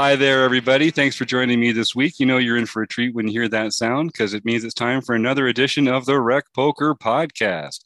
Hi there, everybody. Thanks for joining me this week. You know you're in for a treat when you hear that sound, because it means it's time for another edition of the Rec Poker Podcast.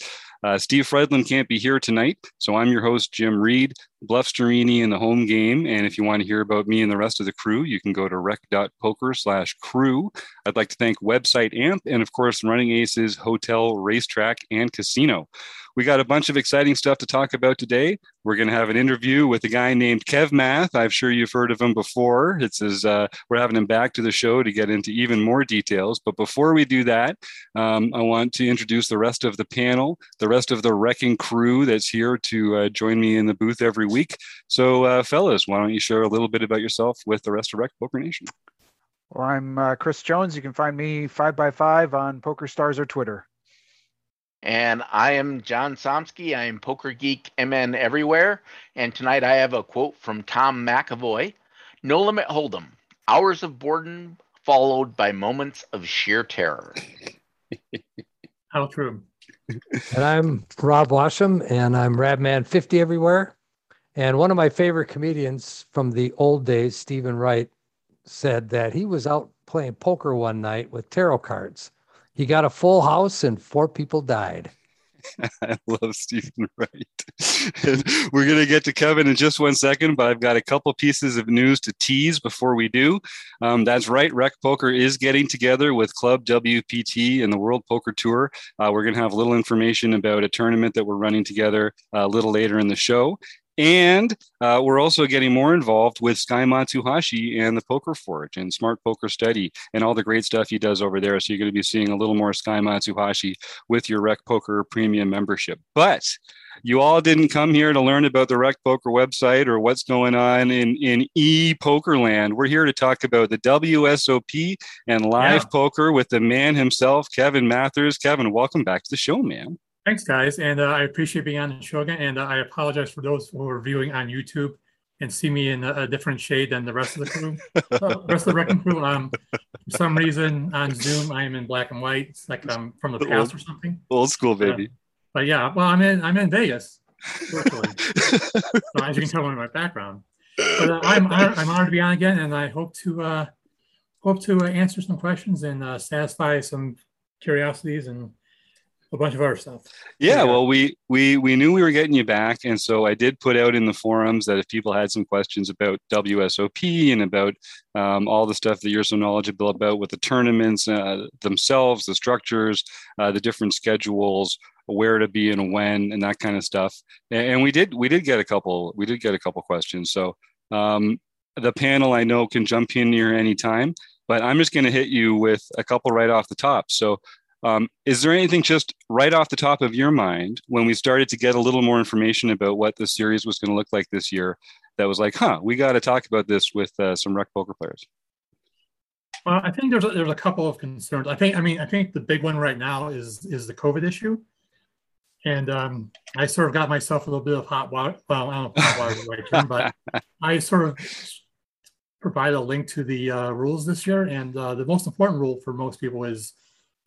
Steve Fredlin can't be here tonight, so I'm your host, Jim Reed, Bluffsterini in the home game. And if you want to hear about me and the rest of the crew, you can go to rec.poker/crew. I'd like to thank Website Amp and, of course, Running Aces, Hotel, Racetrack, and Casino. We got a bunch of exciting stuff to talk about today. We're going to have an interview with a guy named KevMath. I'm sure you've heard of him before. It's his, we're having him back to the show to get into even more details. But before we do that, I want to introduce the rest of the panel, the rest of the wrecking crew that's here to join me in the booth every week. So, fellas, why don't you share a little bit about yourself with the rest of Rec Poker Nation? Well, I'm Chris Jones. You can find me 5x5 on PokerStars or Twitter. And I am John Somsky. I am Poker Geek MN everywhere. And tonight I have a quote from Tom McAvoy. No limit hold'em. Hours of boredom followed by moments of sheer terror. How true. And I'm Rob Washam, and I'm Radman50 everywhere. And one of my favorite comedians from the old days, Stephen Wright, said that he was out playing poker one night with tarot cards. He got a full house and 4 people died. I love Stephen Wright. We're going to get to Kevin in just one second, but I've got a couple pieces of news to tease before we do. That's right. Rec Poker is getting together with Club WPT and the World Poker Tour. We're going to have a little information about a tournament that we're running together a little later in the show. And we're also getting more involved with Sky Matsuhashi and the Poker Forge and Smart Poker Study and all the great stuff he does over there. So you're going to be seeing a little more Sky Matsuhashi with your Rec Poker Premium membership. But you all didn't come here to learn about the Rec Poker website or what's going on in e-poker land. We're here to talk about the WSOP and live poker with the man himself, Kevin Mathers. Kevin, welcome back to the show, man. Thanks, guys, and I appreciate being on the show again, and I apologize for those who are viewing on YouTube and see me in a different shade than the rest of the crew, rest of the Wrecking Crew. For some reason, on Zoom, I am in black and white. It's like I'm from the past or something. Old school, baby. But yeah, well, I'm in Vegas, virtually, so as you can tell in my background. But I'm honored to be on again, and I hope to answer some questions and satisfy some curiosities and a bunch of our stuff. Yeah, well, we knew we were getting you back. And so I did put out in the forums that if people had some questions about WSOP and about all the stuff that you're so knowledgeable about with the tournaments themselves, the structures, the different schedules, where to be and when, and that kind of stuff. And we did get a couple questions. So the panel, I know, can jump in here any time, but I'm just going to hit you with a couple right off the top. So is there anything just right off the top of your mind when we started to get a little more information about what the series was going to look like this year that was like, we got to talk about this with some Rec Poker players? Well, I think there's a couple of concerns. I think the big one right now is the COVID issue. And I sort of got myself a little bit of hot water. Well, I don't know if hot water is the right term, but I sort of provide a link to the rules this year. And the most important rule for most people is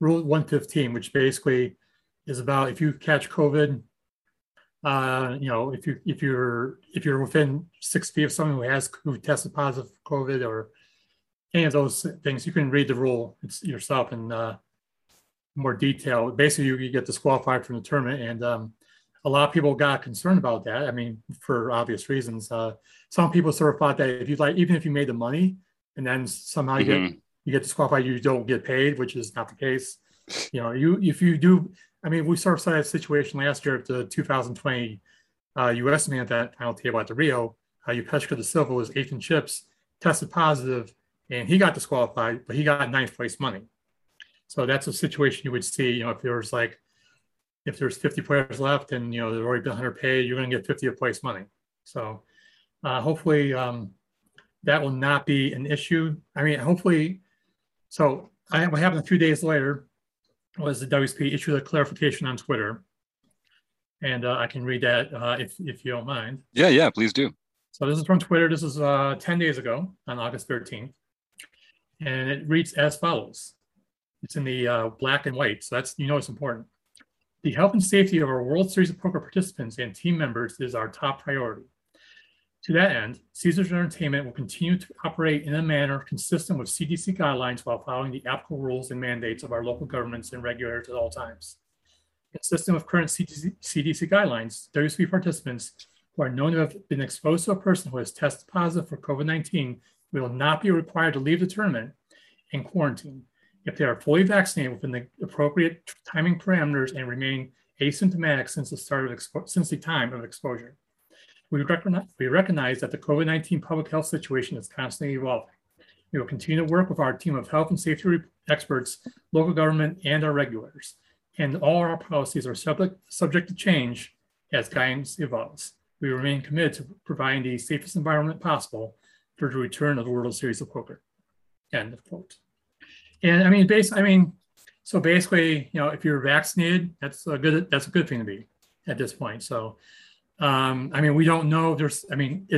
Rule 115, which basically is about if you catch COVID, if you're within 6 feet of someone who tested positive for COVID or any of those things, you can read the rule yourself in more detail. Basically, you get disqualified from the tournament, and a lot of people got concerned about that. I mean, for obvious reasons. Some people sort of thought that even if you made the money, and then somehow you get disqualified, you don't get paid, which is not the case. If you do, we sort of saw that situation last year at the 2020 U.S. event that final table at the Rio. Upeshka De Silva was 8th in chips, tested positive, and he got disqualified, but he got 9th place money. So that's a situation you would see, if there's 50 players left and, there's already been 100 paid, you're going to get 50th place money. So hopefully that will not be an issue. Hopefully. So what happened a few days later was the WSP issued a clarification on Twitter. And I can read that if you don't mind. Yeah, please do. So this is from Twitter. This is 10 days ago on August 13th. And it reads as follows. It's in the black and white. So that's, it's important. The health and safety of our World Series of Poker participants and team members is our top priority. To that end, Caesars Entertainment will continue to operate in a manner consistent with CDC guidelines while following the applicable rules and mandates of our local governments and regulators at all times. Consistent with current CDC guidelines, WSOP participants who are known to have been exposed to a person who has tested positive for COVID-19 will not be required to leave the tournament and quarantine if they are fully vaccinated within the appropriate timing parameters and remain asymptomatic since the time of exposure. We recognize that the COVID-19 public health situation is constantly evolving. We will continue to work with our team of health and safety experts, local government, and our regulators. And all our policies are subject to change as guidance evolves. We remain committed to providing the safest environment possible for the return of the World Series of Poker. End of quote. And basically, you know, if you're vaccinated, that's a good thing to be at this point. So. We don't know. It's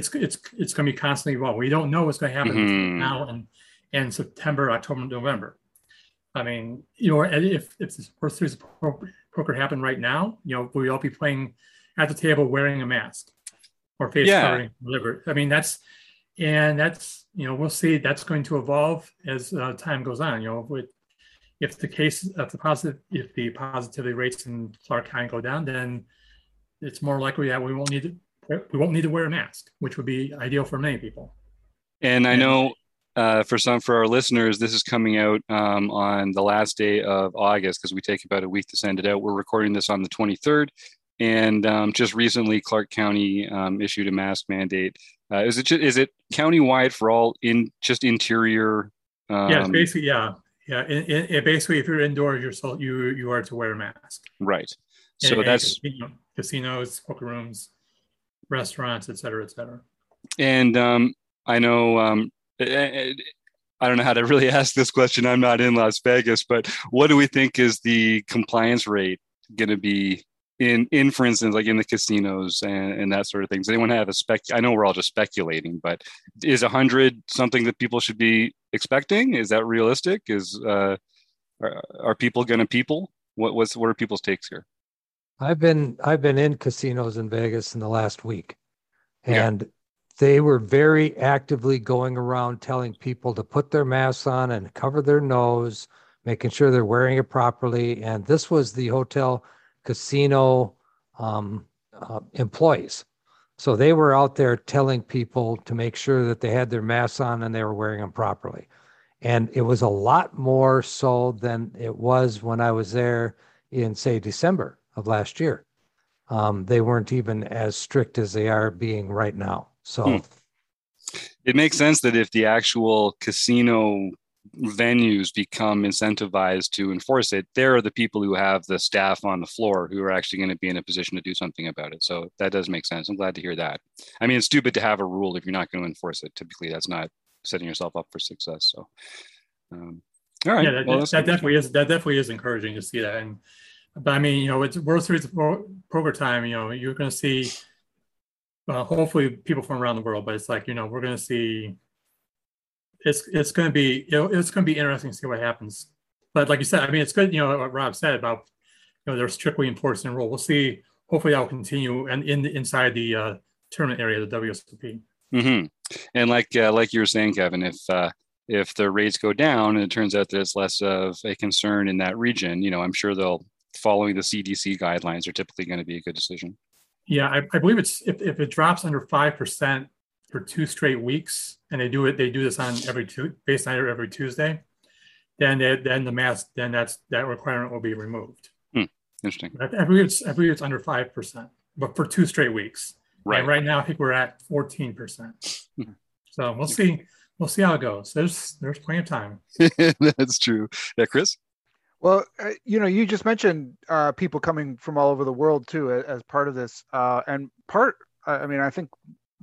going to be constantly evolving. We don't know what's going to happen between now and September, October, November. I mean, you know, if this World Series of Poker happened right now, you know, we'd all be playing at the table wearing a mask or face covering, whatever. I mean, we'll see. That's going to evolve as time goes on. You know, if the positivity rates in Clark County go down, then it's more likely that we won't need to wear a mask, which would be ideal for many people. And I know for our listeners, this is coming out on the last day of August because we take about a week to send it out. We're recording this on the 23rd. And just recently, Clark County issued a mask mandate. Is it county-wide for all just interior? Yeah. It basically, if you're indoors, you are to wear a mask. Right. So that's... casinos, poker rooms, restaurants, et cetera, et cetera. And I know, I don't know how to really ask this question. I'm not in Las Vegas, but what do we think is the compliance rate going to be in, for instance, like in the casinos and that sort of thing? Does anyone have I know we're all just speculating, but is 100 something that people should be expecting? Is that realistic? Are people going to people? What are people's takes here? I've been in casinos in Vegas in the last week, and they were very actively going around telling people to put their masks on and cover their nose, making sure they're wearing it properly. And this was the hotel casino employees. So they were out there telling people to make sure that they had their masks on and they were wearing them properly. And it was a lot more so than it was when I was there in, say, December of last year. They weren't even as strict as they are being right now. So it makes sense that if the actual casino venues become incentivized to enforce it, there are the people who have the staff on the floor who are actually going to be in a position to do something about it. So that does make sense. I'm glad to hear that. I mean, it's stupid to have a rule if you're not going to enforce it. Typically, that's not setting yourself up for success. So, all right. Yeah, that definitely is encouraging to see that. And, but I mean, you know, it's World Series of Poker time. You know, you're going to see, hopefully, people from around the world. But it's like, you know, we're going to see. It's going to be interesting to see what happens. But like you said, I mean, it's good. You know, what Rob said about, you know, they're strictly enforcing the rule. We'll see. Hopefully, that will continue and inside the tournament area, the WSOP. Mm-hmm. And like you were saying, Kevin, if the rates go down and it turns out that it's less of a concern in that region, you know, I'm sure they'll. Following the CDC guidelines are typically going to be a good decision. Yeah, I believe it's if it drops under 5% for 2 straight weeks, and they do this on every Tuesday, then that requirement will be removed. Interesting. I believe it's under 5%, but for 2 straight weeks. Right. And right now, I think we're at 14%. So we'll see how it goes. There's plenty of time. That's true. Yeah, Chris. Well, you know, you just mentioned people coming from all over the world, too, as part of this. I think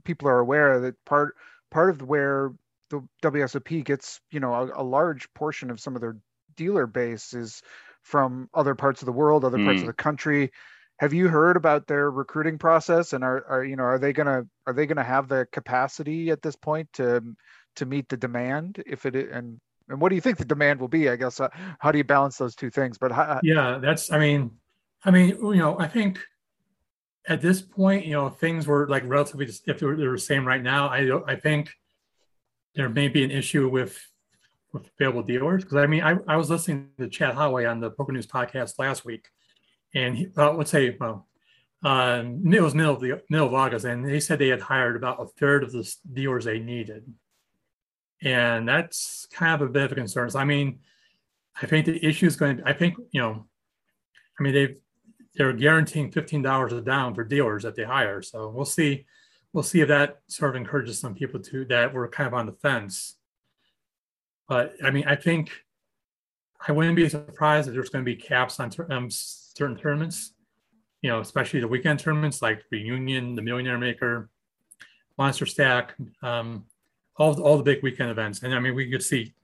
people are aware that part of where the WSOP gets, you know, a large portion of some of their dealer base is from other parts of the world, other parts of the country. Have you heard about their recruiting process? And are they going to have the capacity at this point to meet the demand And what do you think the demand will be? I guess how do you balance those two things? But I think at this point, you know, things were like relatively, if they were the same right now, I think there may be an issue with available dealers. Because I mean, I was listening to Chad Holloway on the Poker News podcast last week, and he, let's say, it was middle of August, and they said they had hired about a third of the dealers they needed. And that's kind of a bit of a concern. So, I mean, I think the issue is going to, I think, you know, I mean, they're guaranteeing $15 a down for dealers that they hire. So we'll see if that sort of encourages some people to that were kind of on the fence. But I mean, I think I wouldn't be surprised if there's going to be caps on certain tournaments, you know, especially the weekend tournaments like Reunion, the Millionaire Maker, Monster Stack, all the big weekend events. And I mean, we could see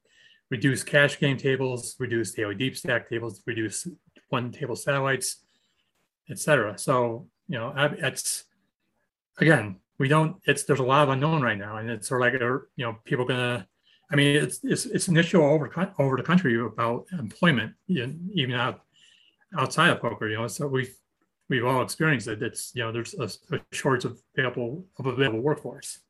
reduced cash game tables, reduced daily deep stack tables, reduced one table satellites, etc. So, you know, it's, again, there's a lot of unknown right now. And it's sort of like, you know, people gonna, I mean, it's an issue over the country about employment, even outside of poker, you know, so we've all experienced it. It's, you know, there's a shortage of available workforce.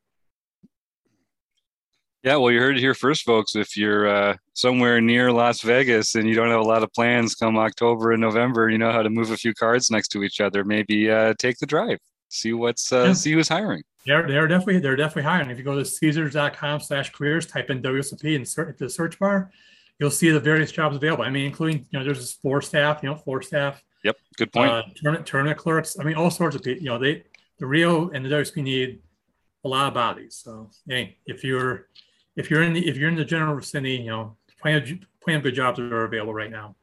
Yeah, well, you heard it here first, folks. If you're somewhere near Las Vegas and you don't have a lot of plans come October and November, you know how to move a few cards next to each other. Maybe take the drive, see see who's hiring. Yeah, they're definitely hiring. If you go to Caesars.com/careers, type in WSOP and search the search bar, you'll see the various jobs available. I mean, including, you know, there's this floor staff. Yep, good point. Tournament clerks. I mean, all sorts of people. You know, the Rio and the WSOP need a lot of bodies. So hey, if you're in the general vicinity, you know, plenty of good jobs that are available right now.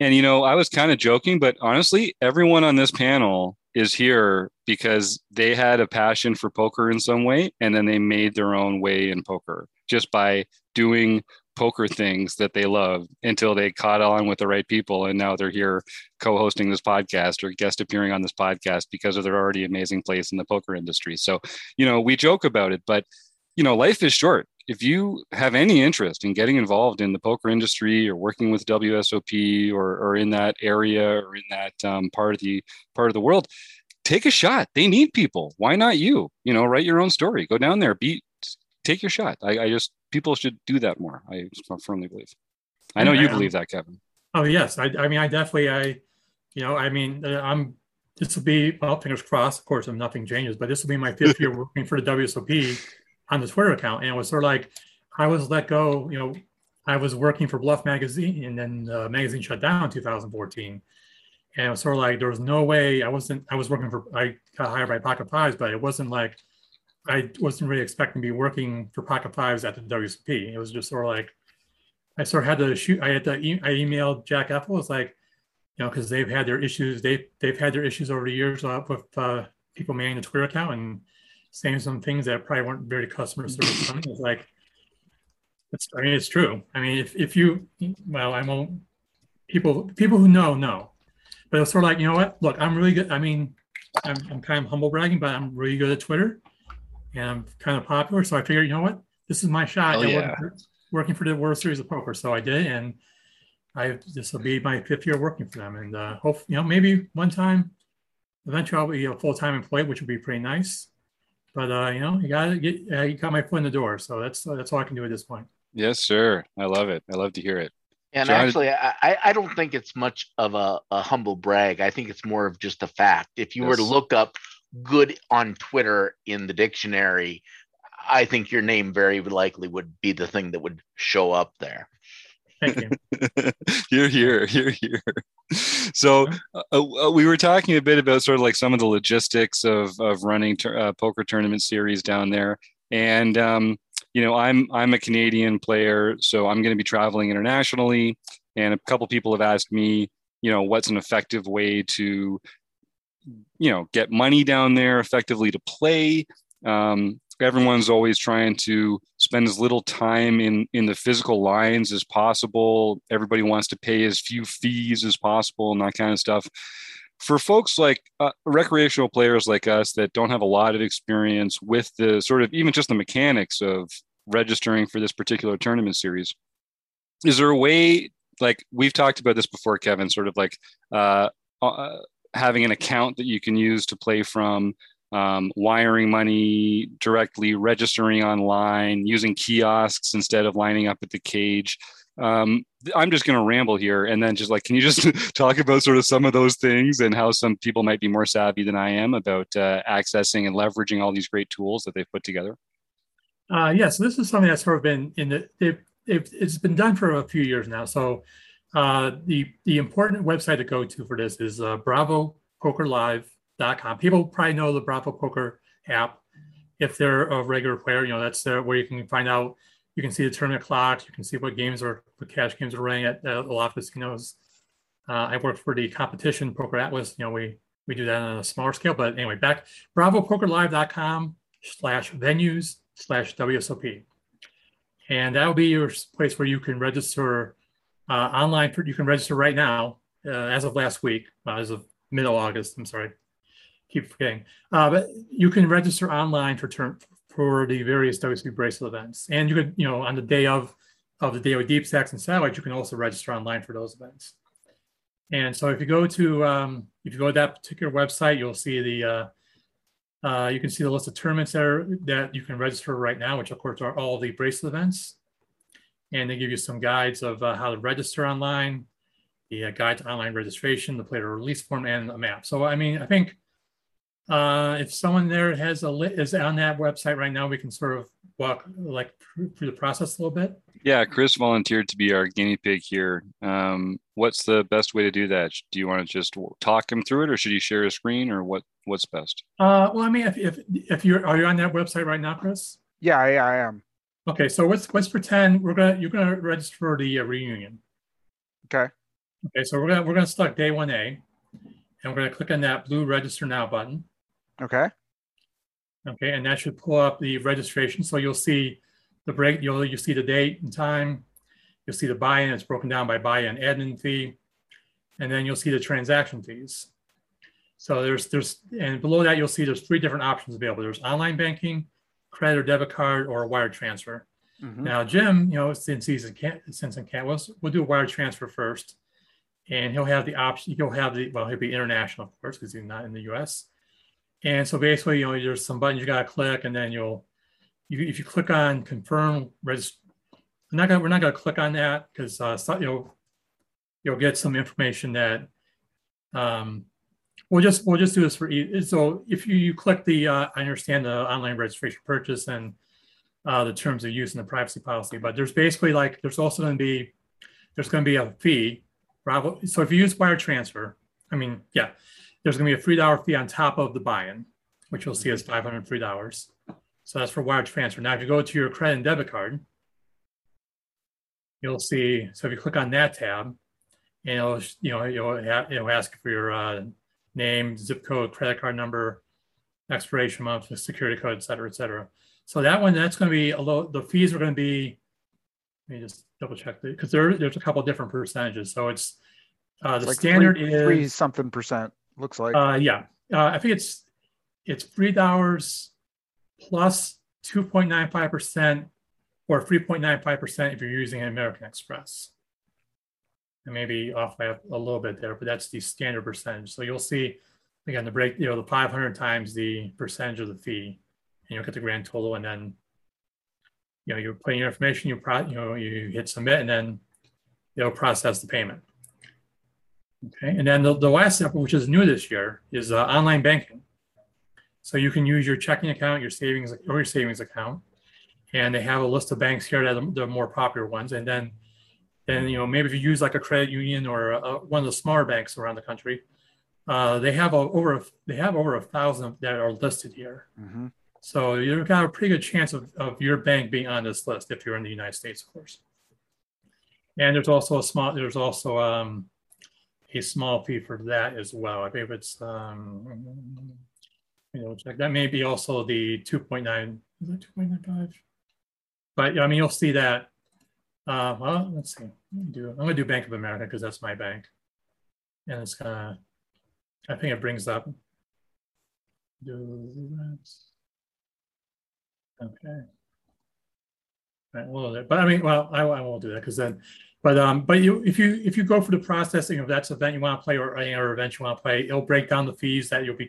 And, you know, I was kind of joking, but honestly, everyone on this panel is here because they had a passion for poker in some way, and then they made their own way in poker just by doing poker things that they loved until they caught on with the right people. And now they're here co-hosting this podcast or guest appearing on this podcast because of their already amazing place in the poker industry. So, you know, we joke about it, but, you know, life is short. If you have any interest in getting involved in the poker industry or working with WSOP or in that area or in that part of the world, take a shot. They need people. Why not you? You know, write your own story. Go down there. Take your shot. People should do that more. I firmly believe. I know you believe that, Kevin. Oh yes, I definitely. This will be, well, fingers crossed. Of course, if nothing changes, but this will be my fifth year working for the WSOP. On the Twitter account, and it was sort of like I was let go. You know, I was working for Bluff Magazine, and then the magazine shut down in 2014. And it was sort of like there was no way I got hired by Pocket Fives, but it wasn't like I wasn't really expecting to be working for Pocket Fives at the WCP. It was just sort of like I sort of had to shoot. I emailed Jack Epple. It's like, you know, because they've had their issues. They've had their issues over the years with people manning the Twitter account and saying some things that probably weren't very customer service friendly. It's like, it's true. I mean, people who know, but it's sort of like, you know what, look, I'm really good. I mean, I'm kind of humble bragging, but I'm really good at Twitter and I'm kind of popular. So I figured, you know what, this is my shot. Working for the World Series of Poker. So I did. And this will be my fifth year working for them. And hopefully, you know, maybe one time, eventually I'll be a full-time employee, which would be pretty nice. But, you know, you got my foot in the door. So that's all I can do at this point. Yes, sir. I love it. I love to hear it. And John, actually, I don't think it's much of a humble brag. I think it's more of just a fact. If you were to look up good on Twitter in the dictionary, I think your name very likely would be the thing that would show up there. Thank you. You're here. So we were talking a bit about sort of like some of the logistics of running poker tournament series down there. And, you know, I'm a Canadian player, so I'm going to be traveling internationally. And a couple people have asked me, you know, what's an effective way to, you know, get money down there effectively to play. Everyone's always trying to spend as little time in the physical lines as possible. Everybody wants to pay as few fees as possible and that kind of stuff. For folks like recreational players like us that don't have a lot of experience with the sort of even just the mechanics of registering for this particular tournament series, is there a way, like we've talked about this before, Kevin, sort of like having an account that you can use to play from, wiring money directly, registering online, using kiosks instead of lining up at the cage. I'm just going to ramble here and then just like, can you just talk about sort of some of those things and how some people might be more savvy than I am about accessing and leveraging all these great tools that they've put together? Yeah, so this is something that's sort of been in the, it's been done for a few years now. So the important website to go to for this is bravopokerlive.com. People probably know the Bravo Poker app. If they're a regular player, you know, that's where you can find out. You can see the tournament clock. You can see what games are, what cash games are running at a lot of casinos. I work for the competition Poker Atlas. You know, we do that on a smaller scale. But anyway, back bravopokerlive.com/venues/WSOP. And that'll be your place where you can register online. You can register right now as of last week, as of middle August. I'm sorry, keep forgetting. But you can register online for the various WSOP bracelet events. And you could, you know, on the day of the day with deep stacks and satellites, you can also register online for those events. And so if you go to that particular website, you'll see the you can see the list of tournaments there that you can register right now, which of course are all the bracelet events. And they give you some guides of how to register online, the guide to online registration, the player release form, and a map. So, I mean, I think if someone there has is on that website right now, we can sort of walk like through the process a little bit. Yeah, Chris volunteered to be our guinea pig here. What's the best way to do that? Do you want to just talk him through it, or should he share a screen, or what's best? Well, I mean, if are you on that website right now, Chris? Yeah, I am. Okay, so let's pretend you're gonna register for the reunion. Okay. Okay, so we're gonna select day 1A, and we're gonna click on that blue register now button. Okay. Okay, and that should pull up the registration. So you'll see the break. You'll see the date and time. You'll see the buy-in. It's broken down by buy-in admin fee, and then you'll see the transaction fees. So there's and below that you'll see there's three different options available. There's online banking, credit or debit card, or a wire transfer. Mm-hmm. Now, Jim, you know, since he can't, we'll do a wire transfer first, and he'll have the option. He'll be international, of course, because he's not in the U.S. And so basically, you know, there's some buttons you got to click, and then if you click on confirm register, we're not gonna click on that because you'll get some information that we'll just do this for you. So if you click the I understand the online registration purchase and the terms of use and the privacy policy, but there's basically like there's going to be a fee. So if you use wire transfer, I mean, yeah, there's going to be a $3 fee on top of the buy-in, which you'll see is $503. So that's for wire transfer. Now, if you go to your credit and debit card, you'll see. So if you click on that tab, and it'll ask for your name, zip code, credit card number, expiration month, security code, et cetera, et cetera. So that one, that's going to be the fees are going to be, let me just double check, because there's a couple of different percentages. So it's the like standard is 3% something, looks like. Yeah. I think it's $3 plus 2.95% or 3.95% if you're using American Express. And maybe off by a little bit there, but that's the standard percentage. So you'll see, again, the break, you know, the 500 times the percentage of the fee, and you'll get the grand total. And then, you know, you're putting your information, you hit submit, and then it'll process the payment. Okay. And then the last step, which is new this year, is online banking. So you can use your checking account, your savings account, and they have a list of banks here that are the more popular ones. And then, you know, maybe if you use like a credit union or one of the smaller banks around the country, they have over 1,000 that are listed here. Mm-hmm. So you've got a pretty good chance of your bank being on this list if you're in the United States, of course. And there's also a small fee for that as well. I think it's check. That may be also the 2.9, is that 2.95? But I mean, you'll see that. Well, let's see. I'm going to do Bank of America because that's my bank. And it's going to, I think it brings up. Okay. right, a little bit. But I mean, well, I won't do that because then. But if you go through the processing of that's event you want to play or any other event you want to play, it'll break down the fees that you'll be.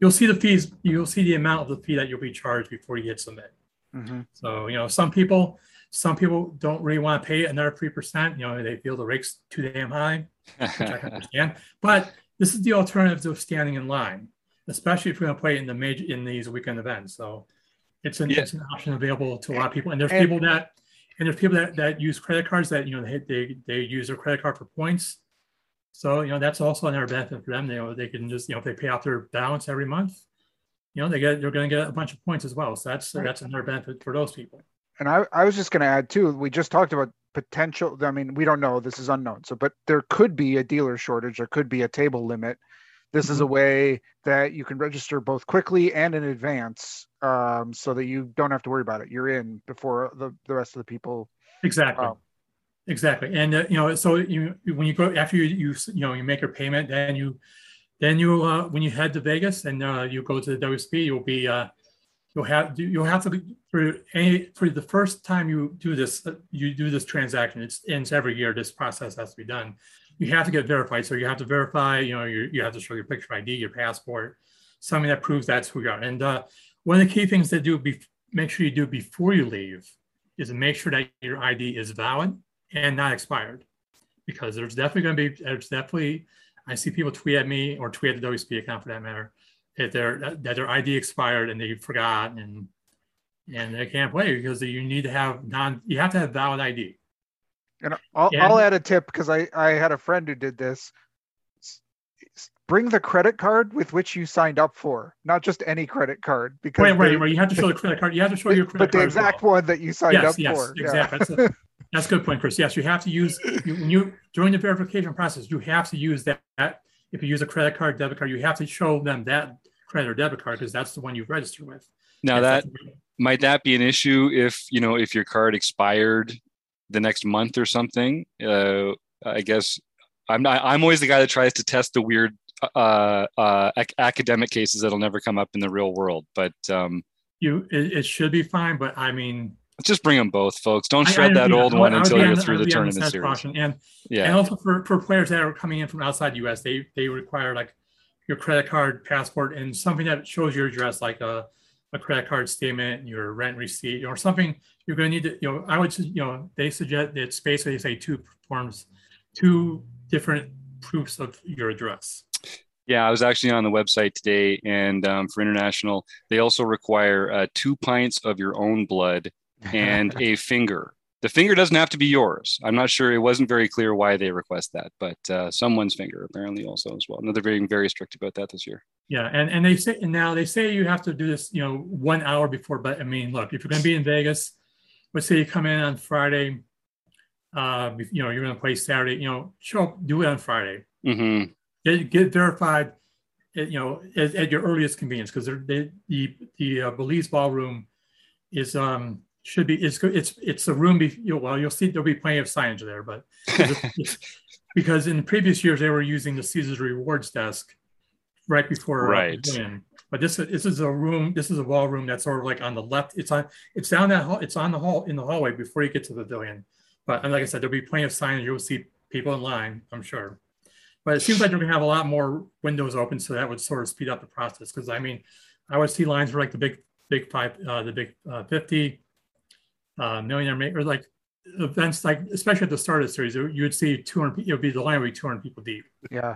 You'll see the fees. You'll see the amount of the fee that you'll be charged before you hit submit. Mm-hmm. So you know, some people don't really want to pay another 3%. You know, they feel the rate's too damn high, which I can understand. But this is the alternative to standing in line, especially if you're going to play in the major in these weekend events. So it's an option available to a lot of people, and there's people that use credit cards that, you know, they use their credit card for points. So, you know, that's also another benefit for them. They can just, you know, if they pay off their balance every month, you know, they're going to get a bunch of points as well. So that's another benefit for those people. And I was just going to add too, we just talked about potential. I mean, we don't know, this is unknown. So, but there could be a dealer shortage. There could be a table limit. This is a way that you can register both quickly and in advance, so that you don't have to worry about it. You're in before the rest of the people. Exactly, exactly. And you know, so when you go after you make your payment, then you when you head to Vegas and you go to the WSOP, you'll have to, for the first time you do this transaction. It ends every year. This process has to be done. You have to get verified. So you have to verify, you know, you have to show your picture ID, your passport, something that proves that's who you are. And one of the key things to do, make sure you do before you leave, is to make sure that your ID is valid and not expired. Because there's definitely, I see people tweet at me or tweet at the WSP account for that matter, that their ID expired and they forgot and they can't play because you need to have you have to have valid ID. And I'll add a tip, because I had a friend who did this. Bring the credit card with which you signed up for, not just any credit card. Because you have to show the credit card. You have to show your credit card. But the exact one that you signed up for. Yes, exactly. Yeah. That's a good point, Chris. Yes, you have to use, during the verification process, you have to use that. If you use a credit card, debit card, you have to show them that credit or debit card, because that's the one you've registered with. Now might that be an issue if your card expired the next month or something? I guess I'm always the guy that tries to test the weird academic cases that'll never come up in the real world, but it should be fine. But I mean, just bring them both, folks. Don't shred that old one until you're through the tournament series. And also for players that are coming in from outside the U.S., they require like your credit card, passport, and something that shows your address, like a credit card statement, your rent receipt, or something. You're going to need to, you know, I would, you know, they suggest it's basically, they say two different proofs of your address. Yeah, I was actually on the website today, and for international, they also require 2 pints of your own blood and a finger. The finger doesn't have to be yours. I'm not sure. It wasn't very clear why they request that, but someone's finger apparently also as well. No, they're being very strict about that this year. Yeah, and they say you have to do this, you know, 1 hour before. But I mean, look, if you're going to be in Vegas, let's say you come in on Friday, you know, you're going to play Saturday. You know, show up, do it on Friday. Mm-hmm. Get verified, you know, at your earliest convenience, because the Belize Ballroom is. Should be it's a room. You'll see there'll be plenty of signage there, but because in the previous years they were using the Caesars Rewards desk right before. Right. But this is a room. This is a ballroom that's sort of like on the left. It's down that hall. It's on the hall in the hallway before you get to the pavilion. But and like I said, there'll be plenty of signage. You'll see people in line, I'm sure. But it seems like they're gonna have a lot more windows open, so that would sort of speed up the process. Because I mean, I would see lines for like the big five, the big 50. Millionaire make, or like events, like especially at the start of the series, you would see 200. It would be the line would be 200 people deep. Yeah.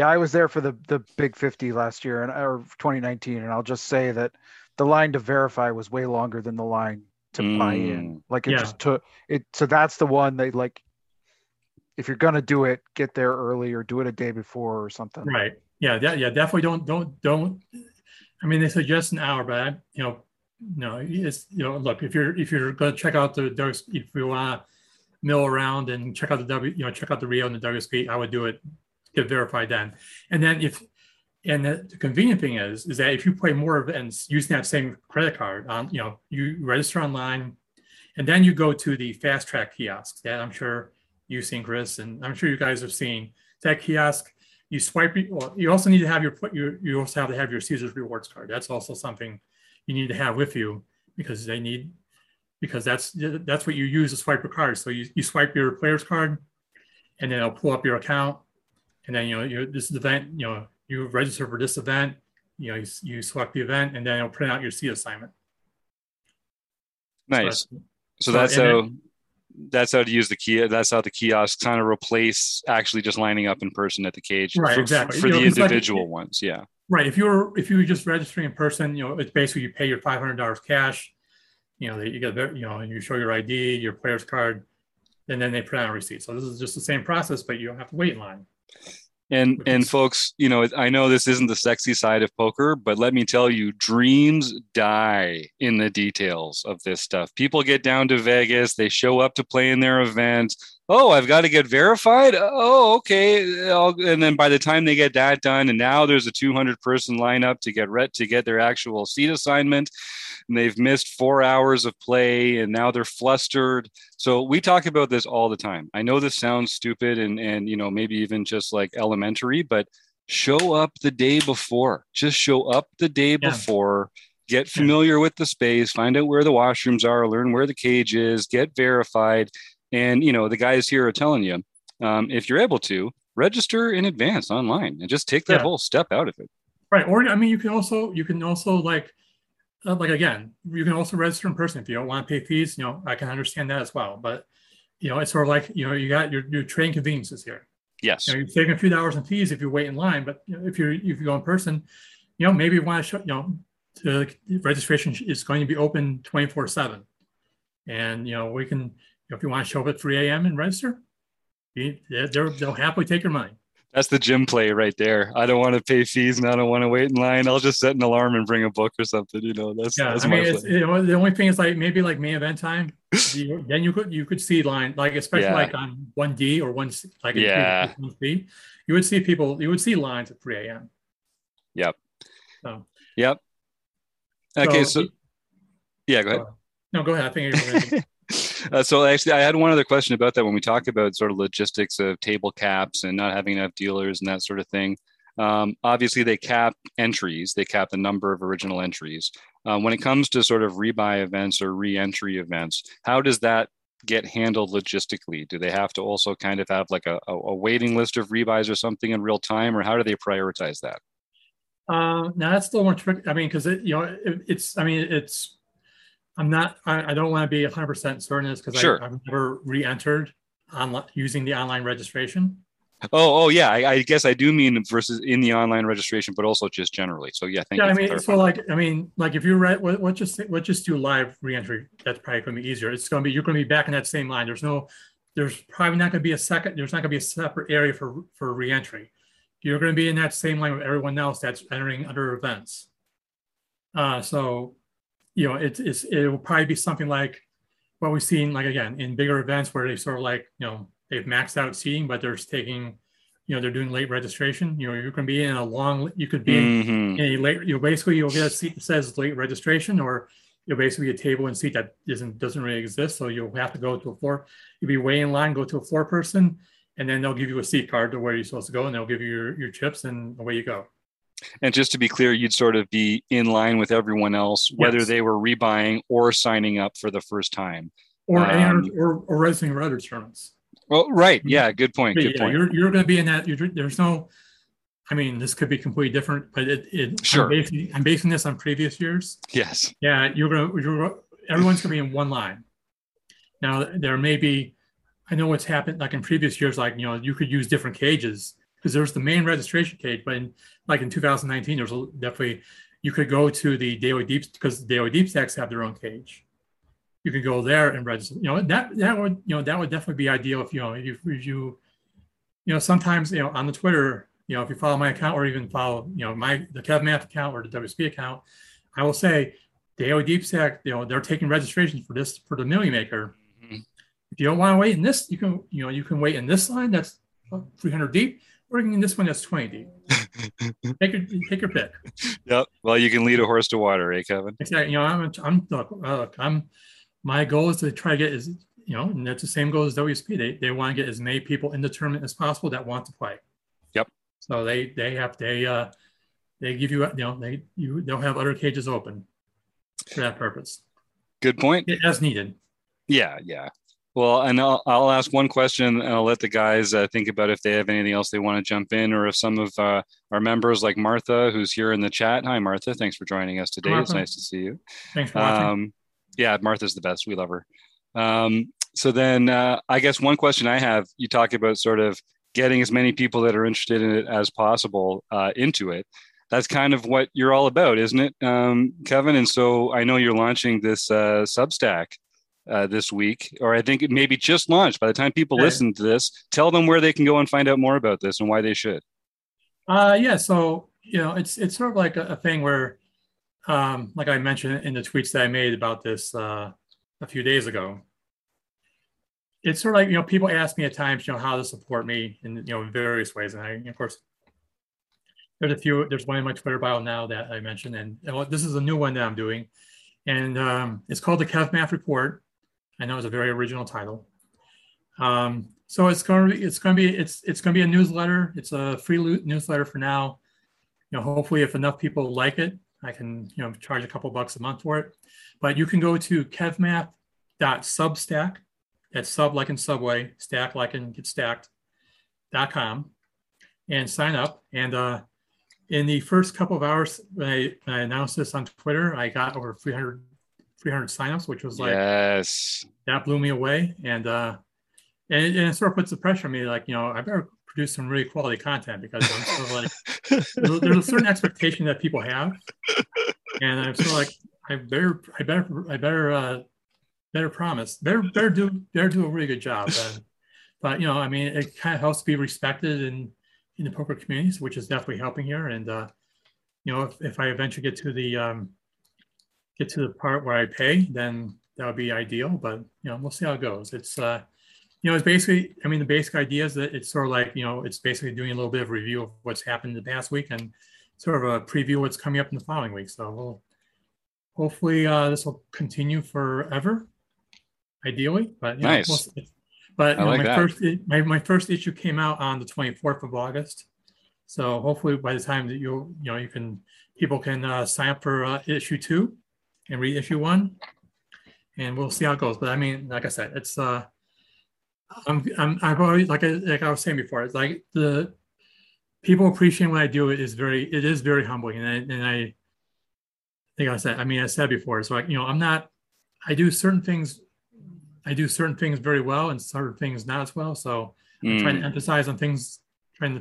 I was there for the big 50 last year or 2019, and I'll just say that the line to verify was way longer than the line to buy in. Like it just took it. So that's the one they like. If you're gonna do it, get there early or do it a day before or something. Right. Yeah. Definitely don't. I mean, they suggest an hour, but No, it's, you know, look, if you're going to check out if you want to mill around and check out check out the Rio and the WSP, I would do it, get verified then. And then the convenient thing is that if you play more events using that same credit card, you know, you register online and then you go to the fast track kiosks that I'm sure you've seen, Chris, and I'm sure you guys have seen that kiosk. You swipe, well, you also need to have your Caesars Rewards card. That's also something you need to have with you, because they need because that's what you use to swipe your card. So you swipe your player's card, and then it'll pull up your account. And then, this event, you register for this event, you select the event, and then it'll print out your seat assignment. Nice. That's how the kiosks kind of replace actually just lining up in person at the cage. Right, exactly. For the individual ones, yeah. Right. If you were just registering in person, it's basically you pay your $500 cash. You show your ID, your player's card, and then they print out a receipt. So this is just the same process, but you don't have to wait in line. And folks, I know this isn't the sexy side of poker, but let me tell you, dreams die in the details of this stuff. People get down to Vegas, they show up to play in their event. Oh, I've got to get verified. Oh, okay. And then by the time they get that done, and now there's a 200-person lineup to get their actual seat assignment, and they've missed 4 hours of play, and now they're flustered. So we talk about this all the time. I know this sounds stupid and maybe even just like elementary, but show up the day before. Just show up the day before. Get familiar with the space. Find out where the washrooms are. Learn where the cage is. Get verified. And, the guys here are telling you, if you're able to, register in advance online and just take that whole step out of it. Right. Or, you can also register in person if you don't want to pay fees. I can understand that as well. But, it's sort of like, you got your train conveniences here. Yes. You're saving a few dollars in fees if you wait in line. But if you go in person, maybe you want to show, registration is going to be open 24/7. And, we can... If you want to show up at 3 a.m. and register, they'll happily take your money. That's the gym play right there. I don't want to pay fees and I don't want to wait in line. I'll just set an alarm and bring a book or something. That's my play. The only thing is maybe main event time. Then you could see line, especially on 1D or 1C, in 3D, you would see lines at 3 a.m. Yep. So. Yep. Okay. So yeah, go ahead. No, go ahead. I think you're going to. So actually, I had one other question about that when we talk about sort of logistics of table caps and not having enough dealers and that sort of thing. Obviously, they cap entries. They cap the number of original entries. When it comes to sort of rebuy events or re-entry events, how does that get handled logistically? Do they have to also kind of have a waiting list of rebuys or something in real time, or how do they prioritize that? Now, that's still more tricky. I don't want to be 100% certain of this because I've never re-entered using the online registration. Oh, yeah. I guess I do mean versus in the online registration, but also just generally. So yeah, thank you. If you read, let's just do live re-entry. That's probably going to be easier. You're going to be back in that same line. There's probably not going to be there's not going to be a separate area for re-entry. You're going to be in that same line with everyone else that's entering other events. It will probably be something like what we've seen, in bigger events where they sort of they've maxed out seating, but they're taking, they're doing late registration. You can be in a long, you could be in a late, basically you'll get a seat that says late registration, or you'll basically get a table and seat that doesn't really exist. So you'll have to go to a floor, you'll be way in line, go to a floor person, and then they'll give you a seat card to where you're supposed to go, and they'll give you your chips, and away you go. And just to be clear, you'd sort of be in line with everyone else, whether they were rebuying or signing up for the first time, or registering for other tournaments. Well, right, yeah, good point. Good point. You're going to be in that. There's no. I mean, this could be completely different, but sure. I'm basing this on previous years. Yes. Yeah, everyone's going to be in one line. Now there may be. I know what's happened. In previous years, you could use different cages. Because there's the main registration cage, but in 2019, there's definitely, you could go to the Daily Deeps, because the Daily Deep Stacks have their own cage. You could go there and register. That would definitely be ideal if you sometimes, on the Twitter, if you follow my account or even follow, the KevMath account or the WSOP account, I will say Daily Deep Stack, they're taking registration for the Millie Maker. Mm-hmm. If you don't want to wait in this, you can wait in this line. That's 300 deep. Working in this one, that's 20. Take your pick. Yep. Well, you can lead a horse to water, Kevin? Exactly. My goal is to try to get and that's the same goal as WSP. They want to get as many people in the tournament as possible that want to play. Yep. So they give you they'll have other cages open for that purpose. Good point. As needed. Yeah, yeah. Well, and I'll ask one question, and I'll let the guys think about if they have anything else they want to jump in, or if some of our members, like Martha, who's here in the chat. Hi, Martha. Thanks for joining us today. Hi, it's nice to see you. Thanks for watching. Yeah, Martha's the best. We love her. So then I guess one question I have, you talk about sort of getting as many people that are interested in it as possible into it. That's kind of what you're all about, isn't it, Kevin? And so I know you're launching this Substack this week, or I think it maybe just launched. By the time people listen to this, tell them where they can go and find out more about this and why they should. Yeah, so you know, it's sort of like a thing where, like I mentioned in the tweets that I made about this a few days ago, it's sort of like, you know, people ask me at times, you know, how to support me in, you know, in various ways. And I, of course, there's one in my Twitter bio now that I mentioned, and this is a new one that I'm doing. And it's called the KevMath Report. I know it's a very original title. So it's going to be a newsletter. It's a free newsletter for now. You know, hopefully if enough people like it, I can, you know, charge a couple bucks a month for it. But you can go to kevmath.substack. That's sub like in subway, stack like in get stacked.com, and sign up. And in the first couple of hours, when I announced this on Twitter, I got over 300 signups, which was like, yes, that blew me away. And it sort of puts the pressure on me, like, you know, I better produce some really quality content, because I'm sort of like, there's a certain expectation that people have, and I'm sort of like, I better do a really good job. But you know, I mean, it kind of helps be respected in the poker communities, which is definitely helping here. And you know, if I eventually get to the part where I pay, then that would be ideal. But you know, we'll see how it goes. It's you know, it's basically, I mean, the basic idea is that it's sort of like, you know, it's basically doing a little bit of review of what's happened the past week and sort of a preview of what's coming up in the following week. So we'll hopefully this will continue forever, ideally. But you know, nice. We'll, but you know, like my first issue came out on the 24th of August, so hopefully by the time that people can sign up for issue 2 and read issue 1, and we'll see how it goes. But I mean, like I said, it's I've always, like I was saying before, it's like the people appreciating what I do is very humbling, and I. Like I said, I mean, I said before, it's like, you know, I do certain things very well and certain things not as well. So I'm trying to emphasize on the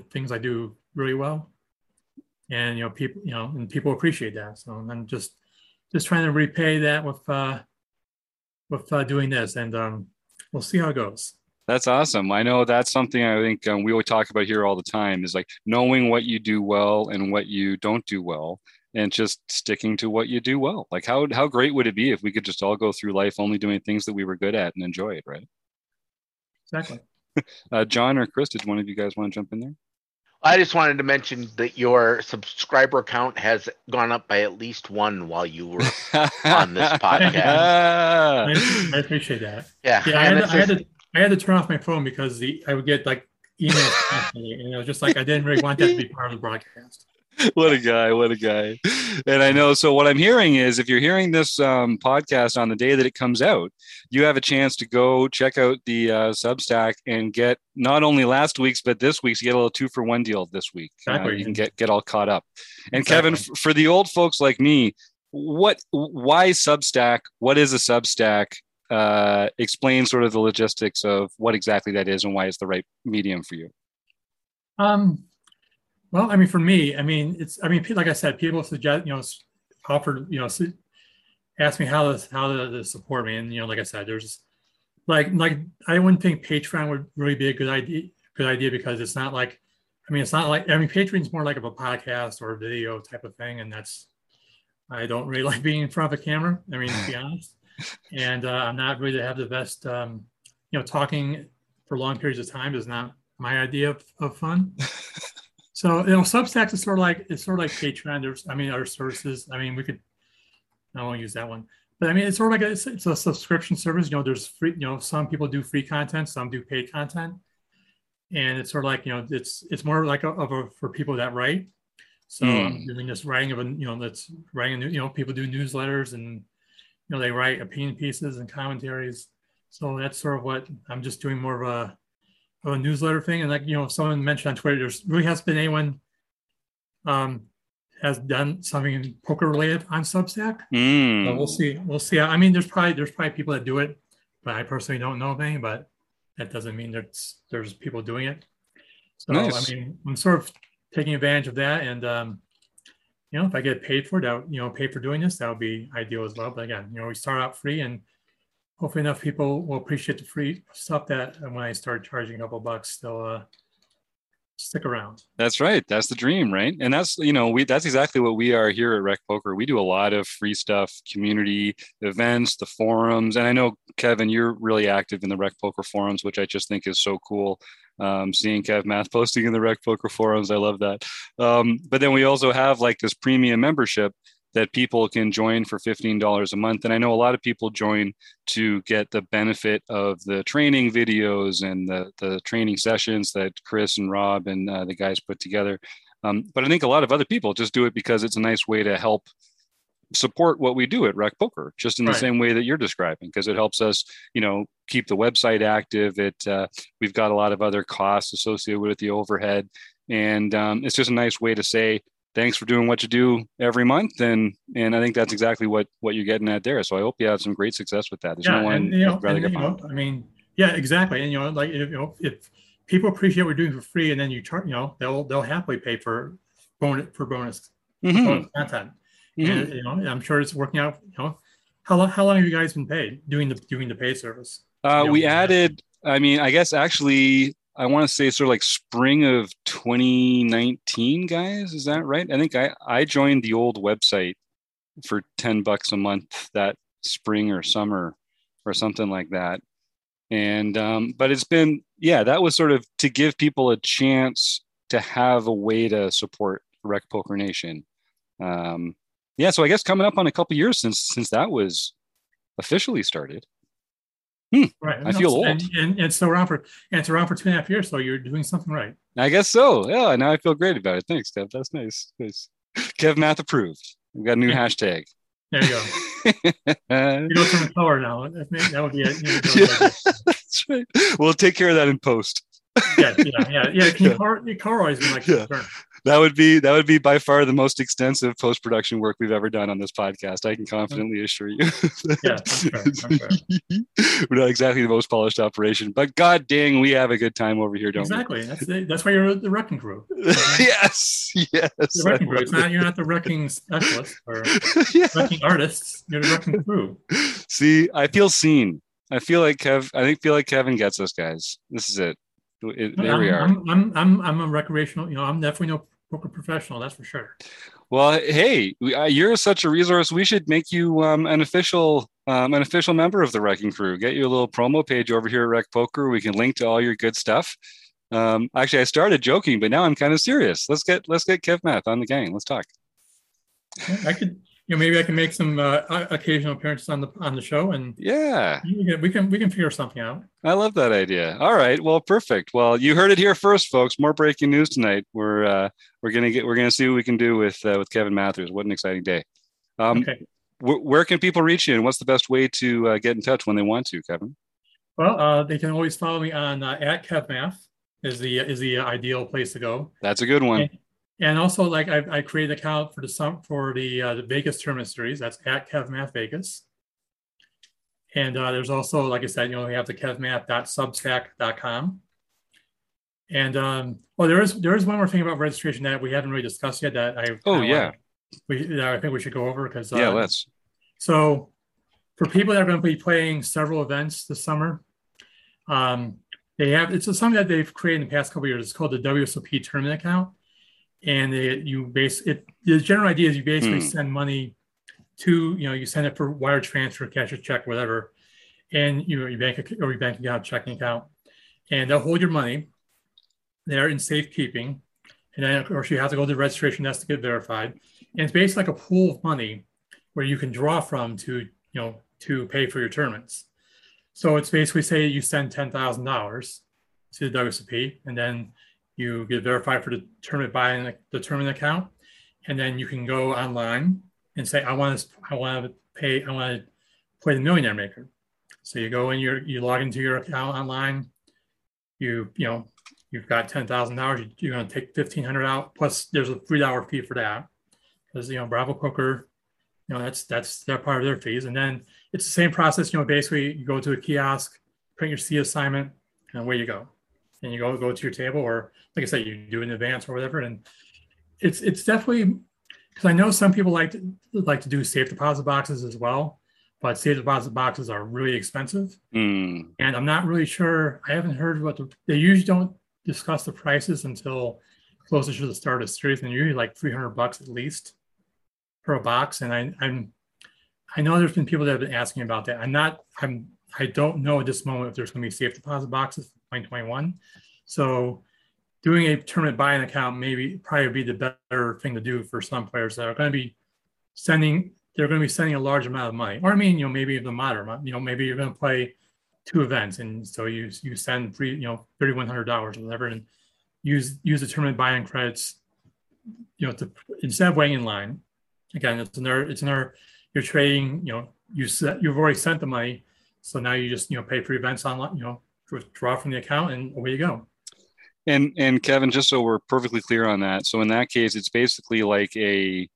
things I do really well. And, you know, people appreciate that. So I'm just trying to repay that with doing this, and we'll see how it goes. That's awesome. I know that's something I think we always talk about here all the time, is like knowing what you do well and what you don't do well, and just sticking to what you do well. Like how great would it be if we could just all go through life only doing things that we were good at and enjoy it, right? Exactly. John or Chris, did one of you guys want to jump in there? I just wanted to mention that your subscriber count has gone up by at least one while you were on this podcast. I appreciate that. Yeah I had to turn off my phone because I would get like emails and I was just like, I didn't really want that to be part of the broadcast. What a guy. And I know. So what I'm hearing is, if you're hearing this podcast on the day that it comes out, you have a chance to go check out the Substack and get not only last week's, but this week's. You get a little 2-for-1 deal this week. Exactly. You can get all caught up. And exactly. Kevin, for the old folks like me, why Substack? What is a Substack? Explain sort of the logistics of what exactly that is and why it's the right medium for you. Well, I mean, for me, I mean, like I said, people suggest, you know, offered, you know, ask me how to support me. And, you know, like I said, there's like, I wouldn't think Patreon would really be a good idea because it's not like Patreon's more like of a podcast or a video type of thing. And I don't really like being in front of a camera. I mean, to be honest, and I'm not really to have the best, you know, talking for long periods of time is not my idea of fun. So, you know, Substack is sort of like Patreon. Other services. I mean, I won't use that one, but I mean, it's sort of like it's a subscription service. You know, there's free, you know, some people do free content, some do paid content. And it's sort of like, you know, it's more like for people that write. So I'm doing this writing of people do newsletters and, you know, they write opinion pieces and commentaries. So that's sort of what I'm just doing, more of a newsletter thing. And like, you know, someone mentioned on Twitter, there's really hasn't been anyone has done something poker related on Substack. So we'll see. We'll see. I mean, there's probably people that do it, but I personally don't know of any, but that doesn't mean there's people doing it. So nice. I mean, I'm sort of taking advantage of that. And, you know, if I get paid for it, paid for doing this, that would be ideal as well. But again, you know, we start out free, and hopefully enough people will appreciate the free stuff that, and when I start charging a couple bucks, they'll stick around. That's right. That's the dream, right? And that's, you know, that's exactly what we are here at Rec Poker. We do a lot of free stuff, community events, the forums. And I know, Kevin, you're really active in the Rec Poker forums, which I just think is so cool. Seeing KevMath posting in the Rec Poker forums, I love that. But then we also have like this premium membership that people can join for $15 a month. And I know a lot of people join to get the benefit of the training videos and the training sessions that Chris and Rob and the guys put together. But I think a lot of other people just do it because it's a nice way to help support what we do at Rec Poker, just in the same way that you're describing, because it helps us, you know, keep the website active. We've got a lot of other costs associated with it, the overhead. And it's just a nice way to say, thanks for doing what you do every month. And I think that's exactly what you're getting at there. So I hope you have some great success with that. There's no one. And, you know, yeah, exactly. And, you know, like, you know, if people appreciate what we're doing for free, and then you charge, you know, they'll happily pay for bonus content. Mm-hmm. And, you know, I'm sure it's working out. You know, how long have you guys been paid doing the paid service? We added, I mean, I guess actually, I want to say sort of like spring of 2019, guys. Is that right? I think I joined the old website for $10 a month that spring or summer or something like that. And, but it's been, that was sort of to give people a chance to have a way to support Rec Poker Nation. So I guess coming up on a couple of years since that was officially started. Right. I feel old. And so we're on for 2.5 years, so you're doing something right. I guess so. Yeah, now I feel great about it. Thanks, Kev. That's nice. KevMath approved. We've got a new hashtag. There you go. You go from the color now. That would be it. That's right. We'll take care of that in post. Yeah. Car always been like concerned. That would be by far the most extensive post-production work we've ever done on this podcast. I can confidently assure you. That's fair. We're not exactly the most polished operation, but god dang, we have a good time over here, don't we? Exactly. That's why you're the wrecking crew. Yes. The wrecking crew. You're not the wrecking specialist or wrecking artists. You're the wrecking crew. See, I feel seen. I feel like Kevin gets us, guys. This is it. There we are. I'm a recreational. You know, I'm definitely no poker professional. That's for sure. Well, hey, you're such a resource. We should make you an official member of the Wrecking Crew. Get you a little promo page over here at Rec Poker. We can link to all your good stuff. Actually, I started joking, but now I'm kind of serious. Let's get KevMath on the gang. Let's talk. I could. You know, maybe I can make some occasional appearances on the show, and we can figure something out. I love that idea. All right, well, perfect. Well, you heard it here first, folks. More breaking news tonight. We're gonna see what we can do with Kevin Mathers. What an exciting day! Okay. Where can people reach you, and what's the best way to get in touch when they want to, Kevin? Well, they can always follow me on @KevMath is the ideal place to go. That's a good one. And also, like, I created an account for the Vegas tournament series. That's @KevMathVegas. And there's also, like I said, you know, we have the KevMath.substack.com. And there is one more thing about registration that we haven't really discussed yet that I think we should go over because let's. So for people that are going to be playing several events this summer, it's something that they've created in the past couple of years. It's called the WSOP tournament account. And the general idea is you basically send money to, you know, you send it for wire transfer, cash or check, whatever, and you know, your bank account, checking account, and they'll hold your money there in safekeeping. And then, of course, you have to go to the registration desk to get verified. And it's basically like a pool of money where you can draw from to pay for your tournaments. So it's basically, say you send $10,000 to the WSOP, and then you get verified for the tournament by the tournament account, and then you can go online and say, I want to play the Millionaire Maker. So you go in, you log into your account online. You've got $10,000. You're going to take $1,500 out. Plus, there's a $3 fee for that, because Bravo Poker, that's their part of their fees. And then it's the same process. Basically, you go to a kiosk, print your C assignment, and away you go. And you go to your table, or like I said, you do it in advance or whatever. And it's definitely, because I know some people like to do safe deposit boxes as well, but safe deposit boxes are really expensive. Mm. And I'm not really sure. I haven't heard what they usually don't discuss the prices until closer to the start of the series, and usually like $300 at least per box. And I know there's been people that have been asking about that. I don't know at this moment if there's going to be safe deposit boxes for 2021. So doing a tournament buy-in account probably would be the better thing to do for some players that are going to be sending a large amount of money. Or maybe the moderate amount. Maybe you're going to play two events, and so you send free, $3,100 or whatever, and use the tournament buy-in credits, instead of waiting in line. Again, it's another you're trading, you've already sent the money. So now you just, pay for events online, withdraw from the account, and away you go. And Kevin, just so we're perfectly clear on that. So in that case, it's basically like a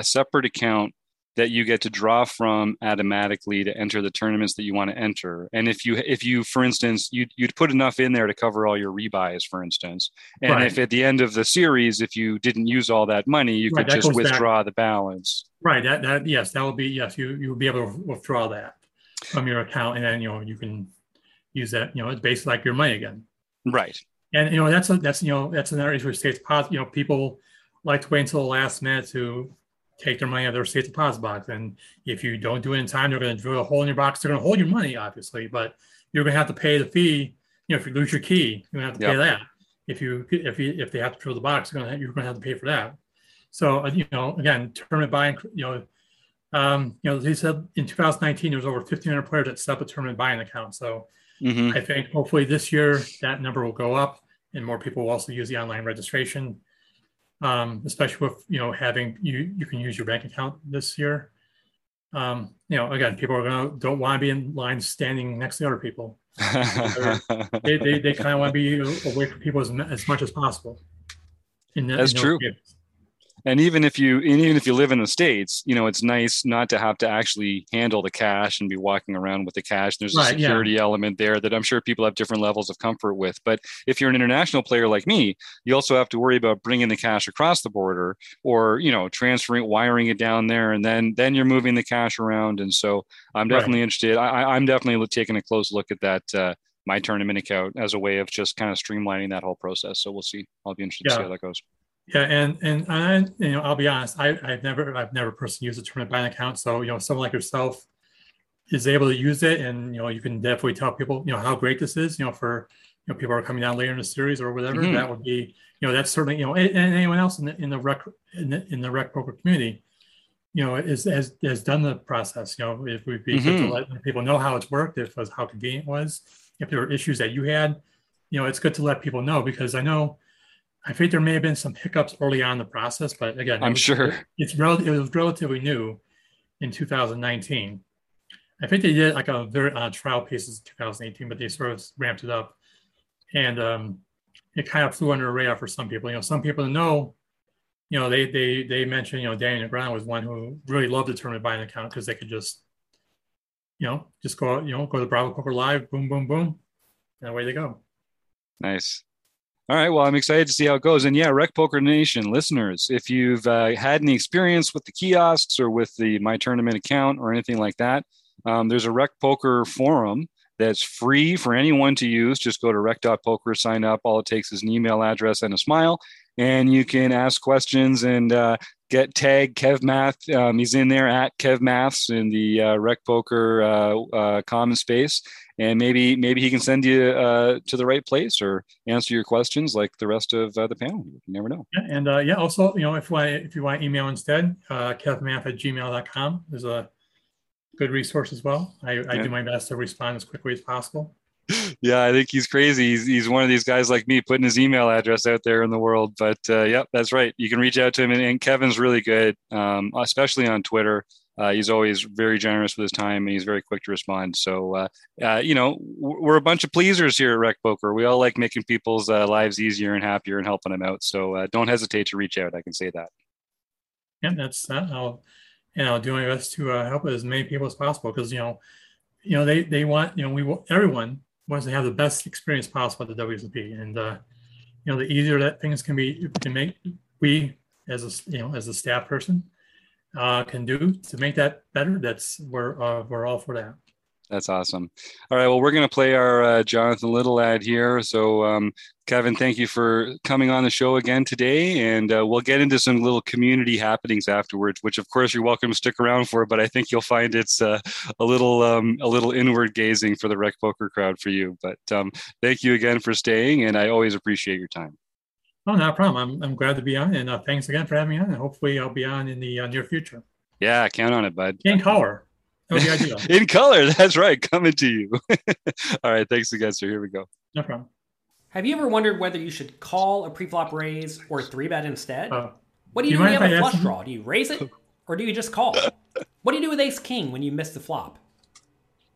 separate account that you get to draw from automatically to enter the tournaments that you want to enter. And if you, for instance, you'd put enough in there to cover all your rebuys, for instance. And right. If at the end of the series, if you didn't use all that money, you could just withdraw the balance. Right. You would be able to withdraw that from your account, and then you can use that. It's basically like your money again, right? And that's another issue with safe deposit. People like to wait until the last minute to take their money out of their safe deposit box, and if you don't do it in time, they're going to drill a hole in your box. They're going to hold your money, obviously, but you're going to have to pay the fee. If you lose your key, you're going to have to pay that. If they have to drill the box, you're going to have to pay for that. So again, tournament buying. They said in 2019, there was over 1,500 players that set up a tournament buy-in account. So I think hopefully this year that number will go up, and more people will also use the online registration, especially with, having you can use your bank account this year. Again, people don't want to be in line standing next to other people. They kind of want to be away from people as much as possible. That's true. Games. And even if you live in the States, it's nice not to have to actually handle the cash and be walking around with the cash. There's a security element there that I'm sure people have different levels of comfort with. But if you're an international player like me, you also have to worry about bringing the cash across the border, or, wiring it down there. And then you're moving the cash around. And so I'm definitely interested. I'm definitely taking a close look at that, my tournament account, as a way of just kind of streamlining that whole process. So we'll see. I'll be interested to see how that goes. Yeah, and I, I'll be honest, I've never personally used a tournament buy-in account. So someone like yourself is able to use it, and you can definitely tell people how great this is. For people are coming down later in the series or whatever. Mm-hmm. That would be that's certainly and anyone else in the rec poker community has done the process. If we'd be good to let people know how it's worked, how convenient it was, if there were issues that you had, it's good to let people know, because I think there may have been some hiccups early on in the process, but again, it was relatively new in 2019. I think they did on a trial basis in 2018, but they sort of ramped it up, and it kind of flew under the radar for some people. Some people know, they mentioned Daniel Gibson was one who really loved the tournament buying account, because they could just go out, go to Bravo Poker Live, boom, boom, boom, and away they go. Nice. All right. Well, I'm excited to see how it goes. And Rec Poker Nation listeners, if you've had any experience with the kiosks or with the My Tournament account or anything like that, there's a Rec Poker forum that's free for anyone to use. Just go to rec.poker, sign up. All it takes is an email address and a smile, and you can ask questions and tag KevMath. He's in there at KevMaths in the Rec Poker common space. And maybe he can send you to the right place or answer your questions like the rest of the panel. You never know. Yeah, and also, if you want to email instead, kevmath@gmail.com is a good resource as well. I do my best to respond as quickly as possible. Yeah, I think he's crazy. He's one of these guys like me putting his email address out there in the world. But that's right. You can reach out to him, and Kevin's really good, especially on Twitter. He's always very generous with his time, and he's very quick to respond. So, you know, we're a bunch of pleasers here at Rec Poker. We all like making people's lives easier and happier and helping them out. So don't hesitate to reach out. I can say that. Yeah, that's that. I'll do my best to help as many people as possible, because, you know, they want, everyone wants to have the best experience possible at the WSOP. And, you know, the easier that things can be to make, we as a staff person, can do to make that better. That's where we're all for that. That's awesome. All right. Well, we're going to play our Jonathan Little ad here. So Kevin, thank you for coming on the show again today. And we'll get into some little community happenings afterwards, which of course you're welcome to stick around for, but I think you'll find it's a little inward gazing for the Rec Poker crowd for you. But thank you again for staying, and I always appreciate your time. Oh, no problem. I'm glad to be on, and thanks again for having me on. And hopefully I'll be on in the near future. Yeah, count on it, bud. In color. That would be ideal. In color, that's right. Coming to you. All right, thanks again, sir. Here we go. No problem. Have you ever wondered whether you should call a preflop raise or 3-bet instead? What do you do when you have a flush draw? Do you raise it, or do you just call? What do you do with ace king when you miss the flop?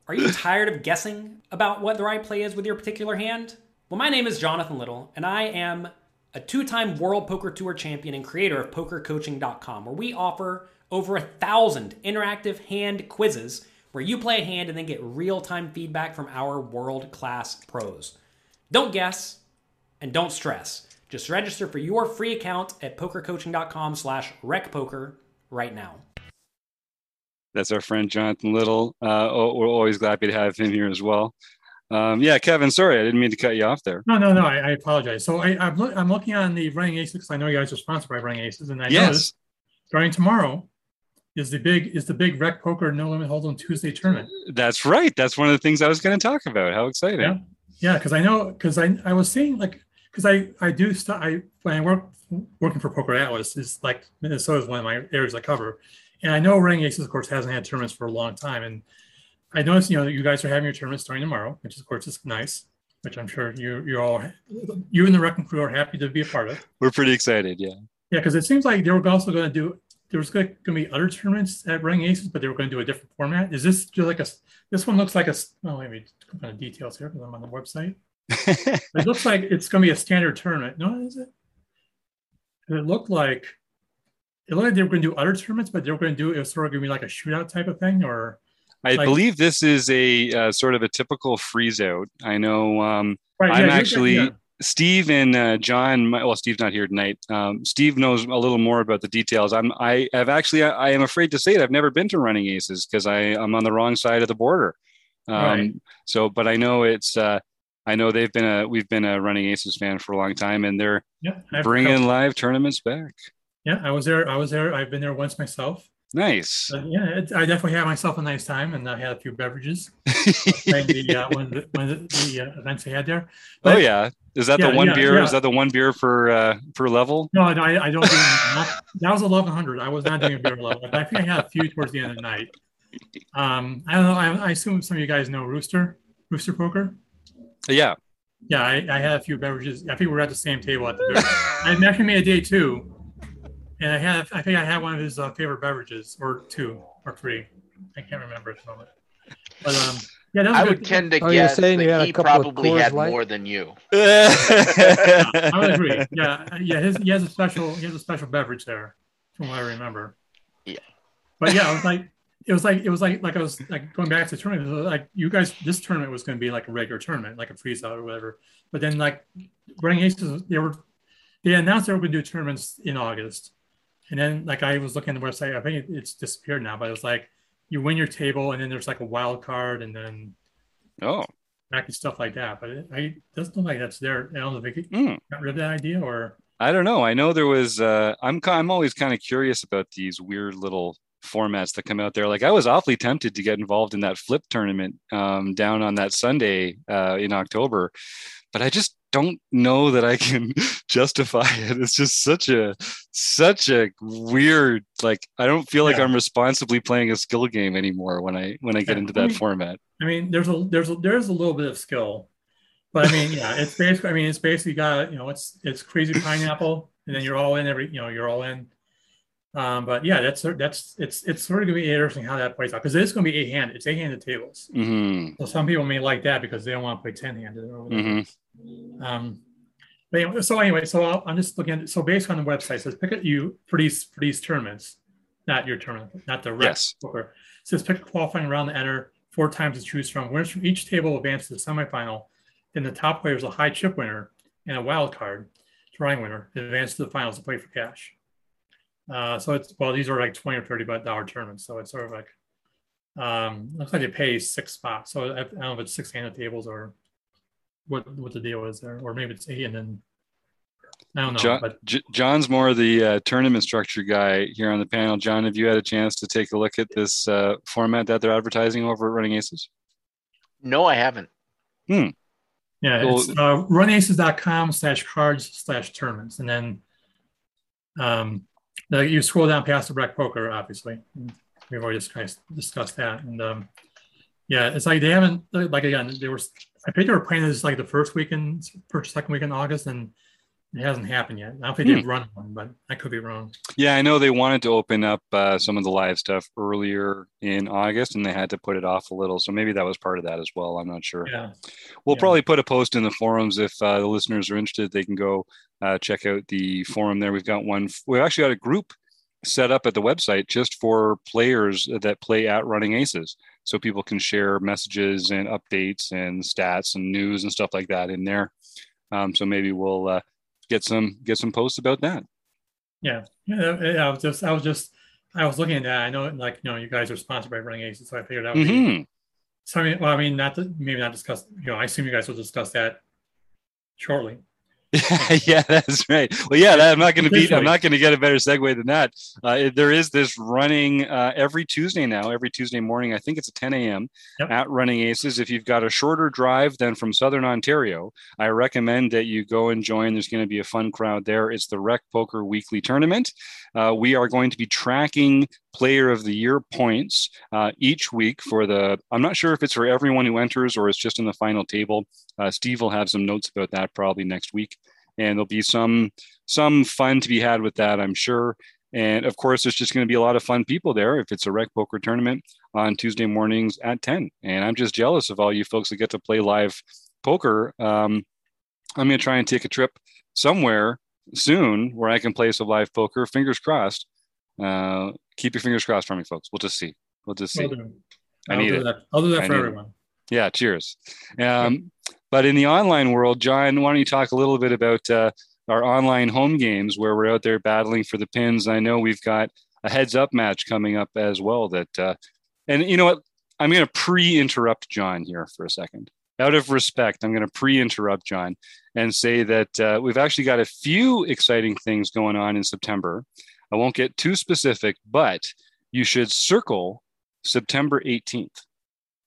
Are you tired of guessing about what the right play is with your particular hand? Well, my name is Jonathan Little, and I am a two-time World Poker Tour champion and creator of PokerCoaching.com, where we offer over 1,000 interactive hand quizzes where you play a hand and then get real-time feedback from our world-class pros. Don't guess and don't stress. Just register for your free account at PokerCoaching.com/RecPoker right now. That's our friend Jonathan Little. We're always glad to have him here as well. Yeah, Kevin, sorry, I didn't mean to cut you off there. No, I apologize. So I'm looking on the Running Aces, because I know you guys are sponsored by Running Aces, and I noticed starting tomorrow is the big Rec Poker No Limit Hold'em Tuesday tournament. That's right. That's one of the things I was going to talk about. How exciting! Yeah, because I was seeing, like, because I do stuff. When I working for Poker Atlas, is like Minnesota is one of my areas I cover, and I know Running Aces, of course, hasn't had tournaments for a long time, and I noticed, that you guys are having your tournament starting tomorrow, which of course is nice, which I'm sure you and the Rec crew are happy to be a part of. We're pretty excited, yeah. Yeah, because it seems like they were also going to do, there was going to be other tournaments at Running Aces, but they were going to do a different format. Is this just like this one looks like let me click on the details here because I'm on the website. It looks like it's going to be a standard tournament. No, is it? It looked like they were going to do other tournaments, but they were going to do, it was sort of going to be like a shootout type of thing, or... I believe this is a sort of a typical freeze out. I know Steve and John. Well, Steve's not here tonight. Steve knows a little more about the details. I am afraid to say it. I've never been to Running Aces because I'm on the wrong side of the border. Right. So, but I know it's. I know we've been a Running Aces fan for a long time, and they're bringing live tournaments back. Yeah, I was there. I've been there once myf. Nice. I definitely had myself a nice time, and I had a few beverages. one of the events they had there. But, is that the one beer? Yeah. Is that the one beer per level? No, I don't. That was 1100. I was not doing a beer level. I think I had a few towards the end of the night. I don't know. I assume some of you guys know Rooster Poker. Yeah. Yeah, I had a few beverages. I think we were at the same table at the beer. I actually made a day too. And I think I had one of his favorite beverages, or two, or three. I can't remember at the moment. But that was tend to guess that he probably had more than you. I would agree. Yeah. He has a special beverage there, from what I remember. Yeah. But yeah, it was like going back to the tournament. It was like, you guys, this tournament was going to be like a regular tournament, like a freeze out or whatever. But then like Running Aces, they announced they were going to do tournaments in August. And then, like, I was looking at the website, I think it's disappeared now, but it was like you win your table, and then there's like a wild card, and then back and stuff like that. But it doesn't look like that's there. I don't know if they got rid of that idea, or I don't know. I know there was. I'm always kind of curious about these weird little formats that come out there. Like, I was awfully tempted to get involved in that flip tournament down on that Sunday in October, but I just don't know that I can justify it. It's just such a weird, like, I don't feel like I'm responsibly playing a skill game anymore when I get into that format. I mean, there's a little bit of skill, but I mean, it's basically got, it's crazy pineapple, and then you're all in. But yeah, it's sort of gonna be interesting how that plays out, because it's gonna be eight-handed. It's eight-handed tables. Mm-hmm. So some people may like that because they don't want to play 10-handed. Mm-hmm. But anyway, I'm just looking at, so based on the website, it says pick it you for these tournaments, not your tournament, not the rest. Yes. Poker. It says pick a qualifying round to enter, 4 times to choose from. Winners from each table advance to the semifinal. Then the top player is a high chip winner and a wild card drawing winner advance to the finals to play for cash. So it's, well, these are like $20 or $30 tournaments. So it's sort of like, looks like they pay 6 spots. So I don't know if it's 6-handed tables or what the deal is there, or maybe it's 8 and then I don't know. John's more the tournament structure guy here on the panel. John, have you had a chance to take a look at this format that they're advertising over at Running Aces? No, I haven't. Hmm. Yeah, well, it's runaces.com/cards/tournaments. And then, you scroll down past the Rec Poker, obviously. We've already discussed that. And yeah, it's like they haven't, like, again, I think they were planning this like the first weekend, first, second week in August, and it hasn't happened yet. I don't think they've run one, but I could be wrong. Yeah, I know they wanted to open up some of the live stuff earlier in August, and they had to put it off a little. So maybe that was part of that as well. I'm not sure. Yeah. We'll probably put a post in the forums. If the listeners are interested, they can go check out the forum there. We've got one. We've actually got a group set up at the website just for players that play at Running Aces. So people can share messages and updates and stats and news and stuff like that in there. So maybe we'll get some posts about that. Yeah. I was looking at that. I know, like, you know, you guys are sponsored by Running Aces, so I figured out. Mm-hmm. So I mean, maybe not discuss. You know, I assume you guys will discuss that shortly. Yeah, that's right. Well, yeah, I'm not going to get a better segue than that. There is this running every Tuesday now, every Tuesday morning. I think it's at 10 a.m. Yep. At Running Aces. If you've got a shorter drive than from Southern Ontario, I recommend that you go and join. There's going to be a fun crowd there. It's the Rec Poker Weekly Tournament. We are going to be tracking Player of the Year points each week for the, I'm not sure if it's for everyone who enters or it's just in the final table. Steve will have some notes about that probably next week. And there'll be some fun to be had with that, I'm sure. And of course, there's just going to be a lot of fun people there if it's a Rec Poker tournament on Tuesday mornings at 10. And I'm just jealous of all you folks that get to play live poker. I'm going to try and take a trip somewhere soon where I can play some live poker. Fingers crossed. Keep your fingers crossed for me, folks. We'll just see. I'll do that for everyone. Yeah, cheers. But in the online world, John, why don't you talk a little bit about our online home games where we're out there battling for the pins. I know we've got a heads-up match coming up as well. And you know what? I'm going to pre-interrupt John here for a second. Out of respect, I'm going to pre-interrupt John and say that we've actually got a few exciting things going on in September. I won't get too specific, but you should circle September 18th.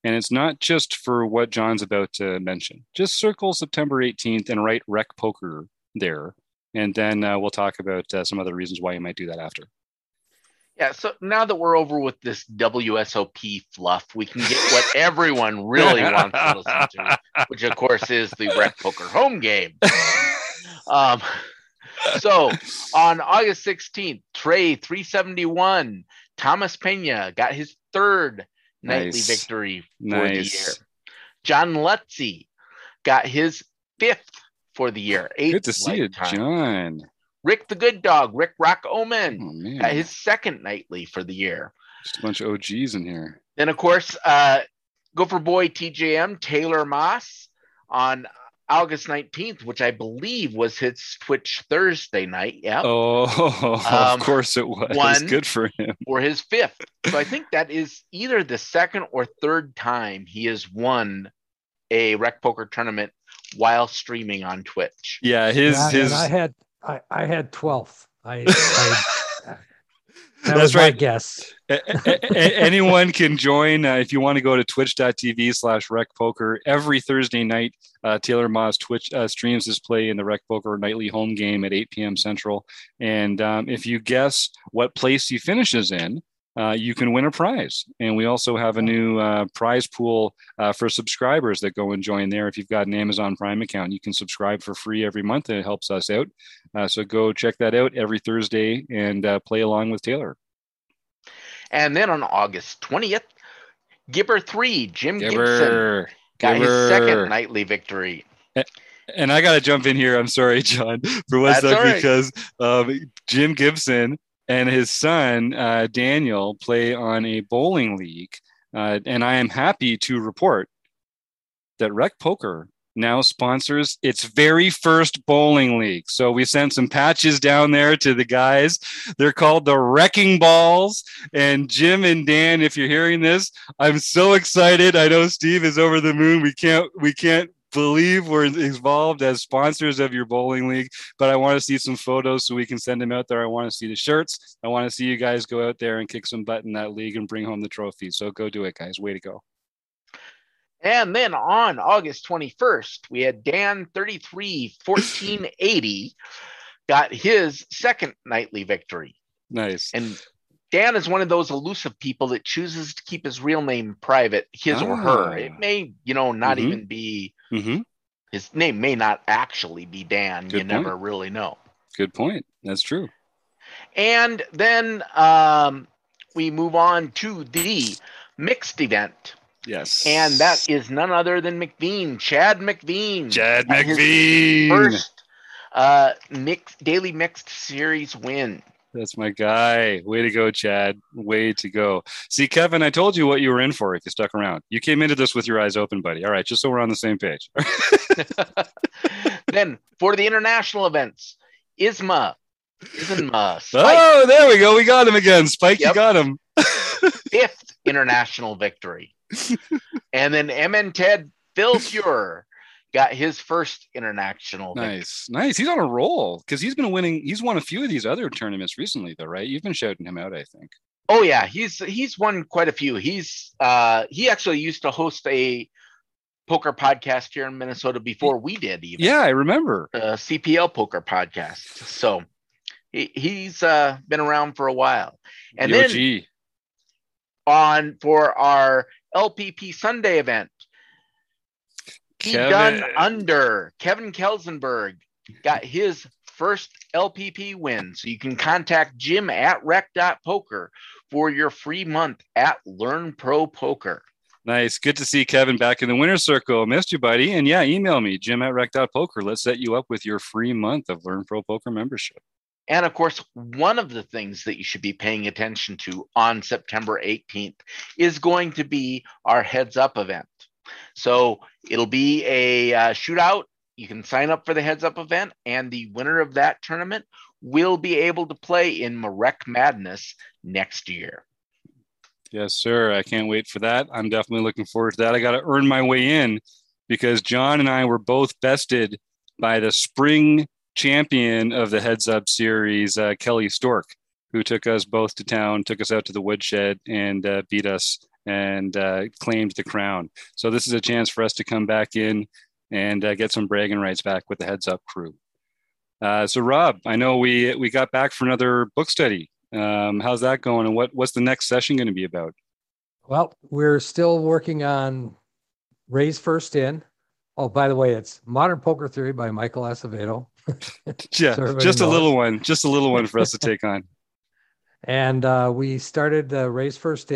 And it's not just for what John's about to mention. Just circle September 18th and write Rec Poker there. And then we'll talk about some other reasons why you might do that after. Yeah, so now that we're over with this WSOP fluff, we can get what everyone really wants to listen to, which of course is the Rec Poker home game. So on August 16th, Trey 371, Thomas Pena got his 3rd nightly victory for the year. John Lutze got his 5th for the year. 8th Good to see you, John. Rick the Good Dog, Rick Rock Omen, got his 2nd nightly for the year. Just a bunch of OGs in here. Then, of course, Gopher Boy TJM, Taylor Moss on August 19th, which I believe was his Twitch Thursday night. Yeah. Oh, of course it was. One good for him. Or his 5th. So I think that is either the 2nd or 3rd time he has won a Rec Poker tournament while streaming on Twitch. Yeah, his. I had 12th. That's right. Guess anyone can join if you want to go to twitch.tv/recpoker every Thursday night. Taylor Moss Twitch streams his play in the Rec Poker nightly home game at 8 p.m. Central. And if you guess what place he finishes in, you can win a prize. And we also have a new prize pool for subscribers that go and join there. If you've got an Amazon Prime account, you can subscribe for free every month, and it helps us out. So go check that out every Thursday and play along with Taylor. And then on August 20th, Gibber 3, Jim Gibson, got his second nightly victory. And I got to jump in here. I'm sorry, John, for one second, because Jim Gibson and his son, Daniel, play on a bowling league. And I am happy to report that Rec Poker now sponsors its very first bowling league. So we sent some patches down there to the guys. They're called the Wrecking Balls. And Jim and Dan, if you're hearing this, I'm so excited. I know Steve is over the moon. We can't believe we're involved as sponsors of your bowling league, but I want to see some photos so we can send them out there. I want to see the shirts. I want to see you guys go out there and kick some butt in that league and bring home the trophy. So go do it, guys. Way to go. And then on August 21st, we had Dan 33-1480 got his second nightly victory. Nice. And Dan is one of those elusive people that chooses to keep his real name private, his or her. It may, not even be, his name may not actually be Dan. Good point. Never really know. Good point. That's true. And then we move on to the mixed event. Yes. And that is none other than McVean, Chad McVean. Chad McVean. First daily mixed series win. That's my guy. Way to go, Chad. Way to go. See, Kevin, I told you what you were in for if you stuck around. You came into this with your eyes open, buddy. All right, just so we're on the same page. Then, for the international events, Isma Spike. Oh, there we go. We got him again. Spike, yep. You got him. Fifth international victory. And then MN Ted Phil Fuhrer got his first international victory. Nice. He's on a roll because he's been winning. He's won a few of these other tournaments recently, though, right? You've been shouting him out, I think. Oh yeah, he's won quite a few. He's he actually used to host a poker podcast here in Minnesota before we did. Even yeah, I remember CPL Poker Podcast. So he's been around for a while. And then on for our LPP Sunday event. Kevin Kelsenberg got his first LPP win. So you can contact Jim at rec.poker for your free month at Learn Pro Poker. Nice. Good to see Kevin back in the winner's circle. Missed you, buddy. And yeah, email me, Jim at rec.poker. Let's set you up with your free month of Learn Pro Poker membership. And of course, one of the things that you should be paying attention to on September 18th is going to be our Heads Up event. So it'll be a shootout. You can sign up for the Heads Up event, and the winner of that tournament will be able to play in Marek Madness next year. Yes, sir. I can't wait for that. I'm definitely looking forward to that. I got to earn my way in because John and I were both bested by the spring champion of the Heads Up series, Kelly Stork, who took us both to town, took us out to the woodshed, and beat us and claimed the crown. So this is a chance for us to come back in and get some bragging rights back with the Heads Up crew. So Rob, I know we got back for another book study. How's that going? And what's the next session going to be about? Well, we're still working on Ray's First In. Oh, by the way, it's Modern Poker Theory by Michael Acevedo. Yeah, so just a little one for us to take on. And we started Ray's First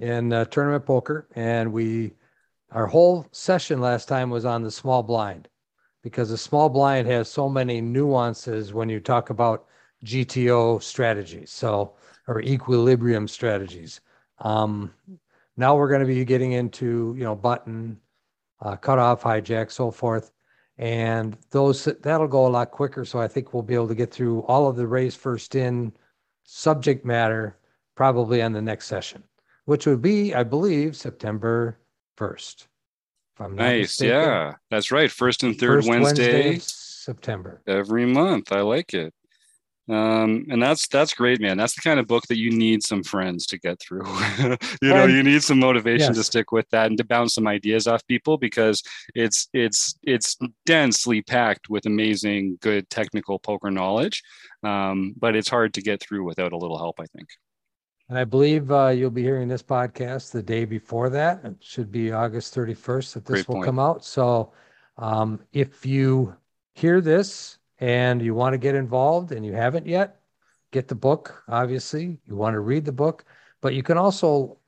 in tournament poker, and our whole session last time was on the small blind, because the small blind has so many nuances when you talk about GTO strategies, or equilibrium strategies. Now we're going to be getting into button, cutoff, hijack, so forth, and that'll go a lot quicker. So I think we'll be able to get through all of the Ray's First In subject matter probably on the next session, which would be, I believe, September 1st. If I'm not mistaken. Yeah, that's right. First and third Wednesday, September. Every month. I like it. And that's great, man. That's the kind of book that you need some friends to get through. You need some motivation to stick with that and to bounce some ideas off people, because it's densely packed with amazing, good technical poker knowledge. But it's hard to get through without a little help, I think. And I believe you'll be hearing this podcast the day before that. It should be August 31st that this will come out. So if you hear this and you want to get involved and you haven't yet, get the book, obviously. You want to read the book. But you can also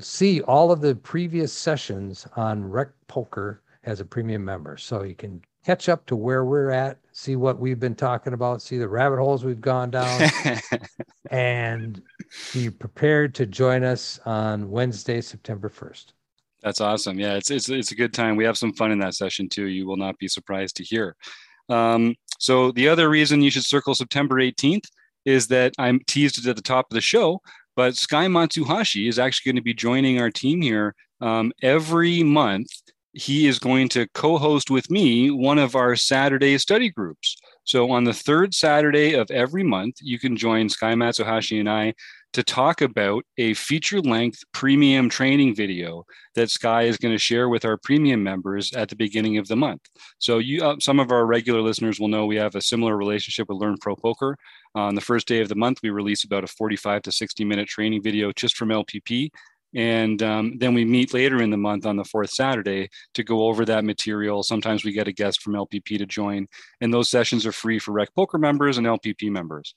see all of the previous sessions on Rec Poker as a premium member. So you can catch up to where we're at, see what we've been talking about, see the rabbit holes we've gone down, and be prepared to join us on Wednesday, September 1st. That's awesome. Yeah, it's a good time. We have some fun in that session too. You will not be surprised to hear. So the other reason you should circle September 18th is that I'm teased it at the top of the show, but Sky Matsuhashi is actually going to be joining our team here every month. He is going to co-host with me one of our Saturday study groups. So on the third Saturday of every month, you can join Sky Matsuhashi and I to talk about a feature-length premium training video that Sky is going to share with our premium members at the beginning of the month. So you, some of our regular listeners will know we have a similar relationship with Learn Pro Poker. On the first day of the month, we release about a 45 to 60 minute training video just from LPP. And then we meet later in the month on the fourth Saturday to go over that material. Sometimes we get a guest from LPP to join, and those sessions are free for Rec Poker members and LPP members.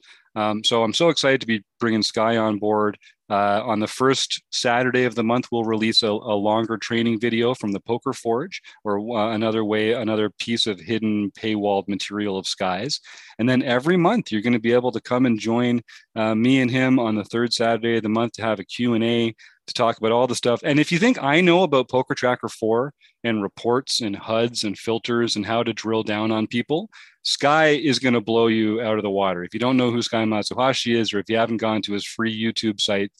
So I'm so excited to be bringing Sky on board. On the first Saturday of the month, we'll release a longer training video from the Poker Forge, or another piece of hidden paywalled material of Sky's. And then every month, you're going to be able to come and join me and him on the third Saturday of the month to have a Q&A, to talk about all the stuff. And if you think I know about Poker Tracker 4 and reports and HUDs and filters and how to drill down on people, Sky is going to blow you out of the water. If you don't know who Sky Matsuhashi is, or if you haven't gone to his free YouTube site,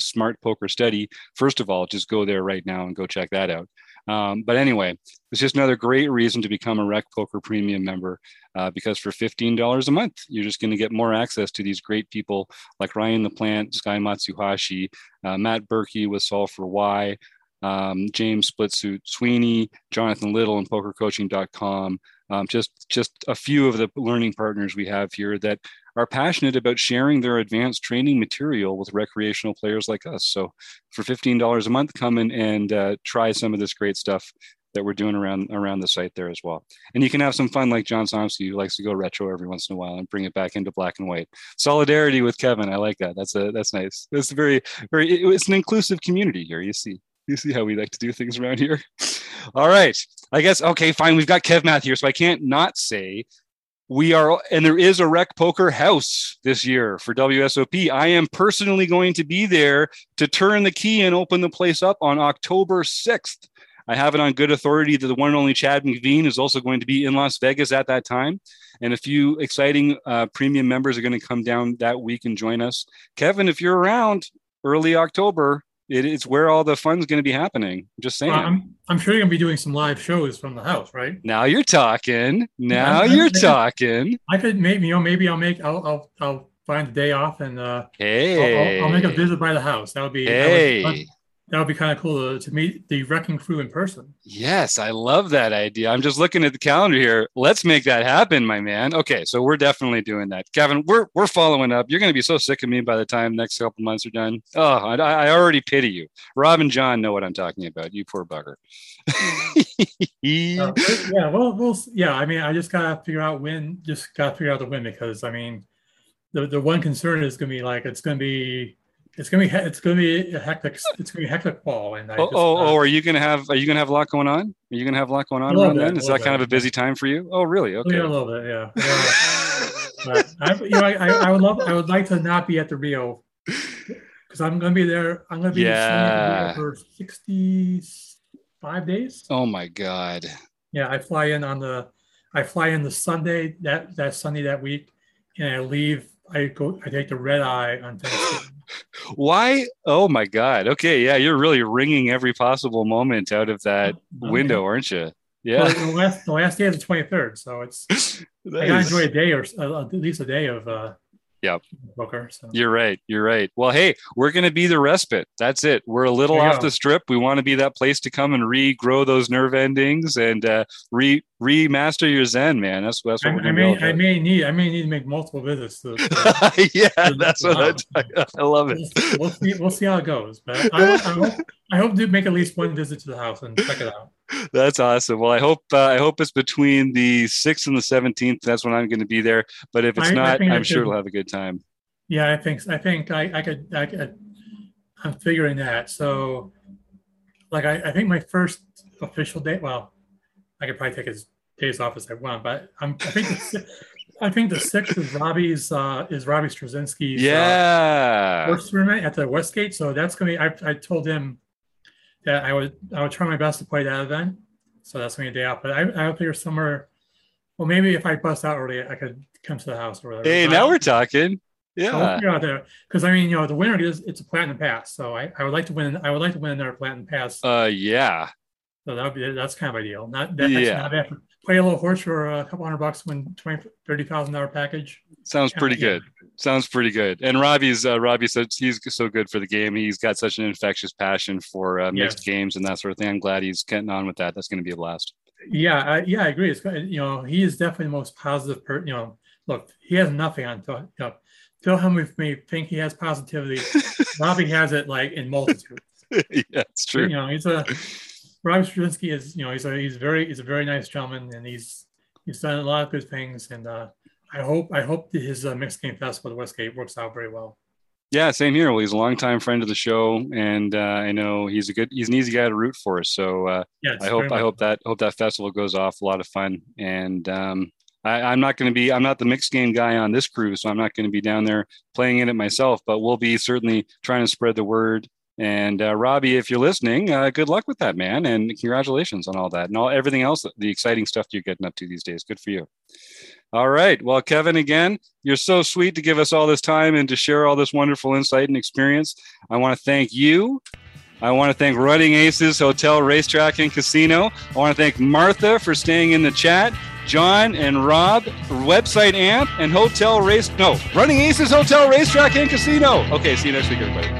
Smart Poker Study, first of all, just go there right now and go check that out. But anyway, it's just another great reason to become a Rec Poker Premium member, because for $15 a month, you're just going to get more access to these great people like Ryan the Plant, Sky Matsuhashi, Matt Berkey with Solve for Why, James Splitsuit Sweeney, Jonathan Little, and PokerCoaching.com. Just a few of the learning partners we have here that are passionate about sharing their advanced training material with recreational players like us. So for $15 a month, come in and try some of this great stuff that we're doing around the site there as well. And you can have some fun like John Somsky, who likes to go retro every once in a while and bring it back into black and white. Solidarity with Kevin. I like that. That's nice. That's very, very, it's an inclusive community here. You see how we like to do things around here. All right. I guess, okay, fine. We've got KevMath here, so I can't not say we are, and there is a Rec Poker house this year for WSOP. I am personally going to be there to turn the key and open the place up on October 6th. I have it on good authority that the one and only Chad McVean is also going to be in Las Vegas at that time. And a few exciting premium members are going to come down that week and join us. Kevin, if you're around early October, it's where all the fun's going to be happening. Just saying. I'm sure you're going to be doing some live shows from the house, right? Now you're talking. Now you're talking. I could maybe, you know, maybe I'll find the day off and I'll make a visit by the house. That would be that would be kind of cool to meet the wrecking crew in person. Yes, I love that idea. I'm just looking at the calendar here. Let's make that happen, my man. Okay, so we're definitely doing that. Kevin, we're following up. You're going to be so sick of me by the time next couple months are done. Oh, I already pity you. Rob and John know what I'm talking about. You poor bugger. I mean, I just got to figure out when, because I mean, the one concern is going to be like, it's gonna be a hectic fall. And are you gonna have? Are you gonna have a lot going on around then? Is that kind of a busy time for you? Oh, really? Okay. Yeah, a little bit, yeah. But I would like to not be at the Rio, because I'm gonna be there. I'm gonna be at the Rio for 65 days. Oh my God. Yeah, I fly in the Sunday that Sunday that week, and I leave. I take the red eye on Thanksgiving. Why? Oh my God. Okay. Yeah. You're really wringing every possible moment out of that window, aren't you? Yeah. Well, the last day is the 23rd. So I enjoy a day, or at least a day of Yeah. Poker. So. You're right. You're right. Well, hey, we're going to be the respite. That's it. We're a little off the strip. We want to be that place to come and regrow those nerve endings and remaster your Zen, man. That's what we're going to do. I may need to make multiple visits. That's what I love it. We'll see how it goes. But I hope to make at least one visit to the house and check it out. That's awesome. Well, I hope it's between the 6th and the 17th. That's when I'm going to be there. But if it's not, I'm sure we'll have a good time. Yeah, I think I could. I'm figuring that. So, like, I think my first official day. Well, I could probably take as days off as I want, but I think the 6th is Robbie Strazynski's first tournament at the Westgate. So that's going to be. I told him. Yeah, I would try my best to play that event, so that's gonna be a day out. But I figure somewhere, well, maybe if I bust out early, I could come to the house or whatever. Hey, now we're talking. Yeah, so out there because the winner is it's a platinum pass, so I would like to win. I would like to win another platinum pass. So that's kind of ideal. Not bad. Play a little horse for a couple $100, win $30,000 package. Sounds pretty good. Sounds pretty good. And Robbie said he's so good for the game. He's got such an infectious passion for mixed games and that sort of thing. I'm glad he's getting on with that. That's going to be a blast. Yeah, I agree. It's he is definitely the most positive person. Look, he has nothing on Phil. Phil Hemingway may think he has positivity. Robbie has it like in multitudes. Yeah, it's true. Robbie Strazynski is, he's a very nice gentleman, and he's done a lot of good things, and I hope that his mixed game festival at Westgate works out very well. Yeah, same here. Well, he's a longtime friend of the show, and I know he's an easy guy to root for. So I hope that festival goes off. A lot of fun, and I'm not the mixed game guy on this cruise, so I'm not going to be down there playing in it myself. But we'll be certainly trying to spread the word. And Robbie, if you're listening, good luck with that, man. And congratulations on all that and everything else, the exciting stuff you're getting up to these days. Good for you. All right. Well, Kevin, again, you're so sweet to give us all this time and to share all this wonderful insight and experience. I want to thank you. I want to thank Running Aces Hotel, Racetrack, and Casino. I want to thank Martha for staying in the chat. John and Rob, website AMP and Running Aces Hotel, Racetrack, and Casino. Okay. See you next week, everybody.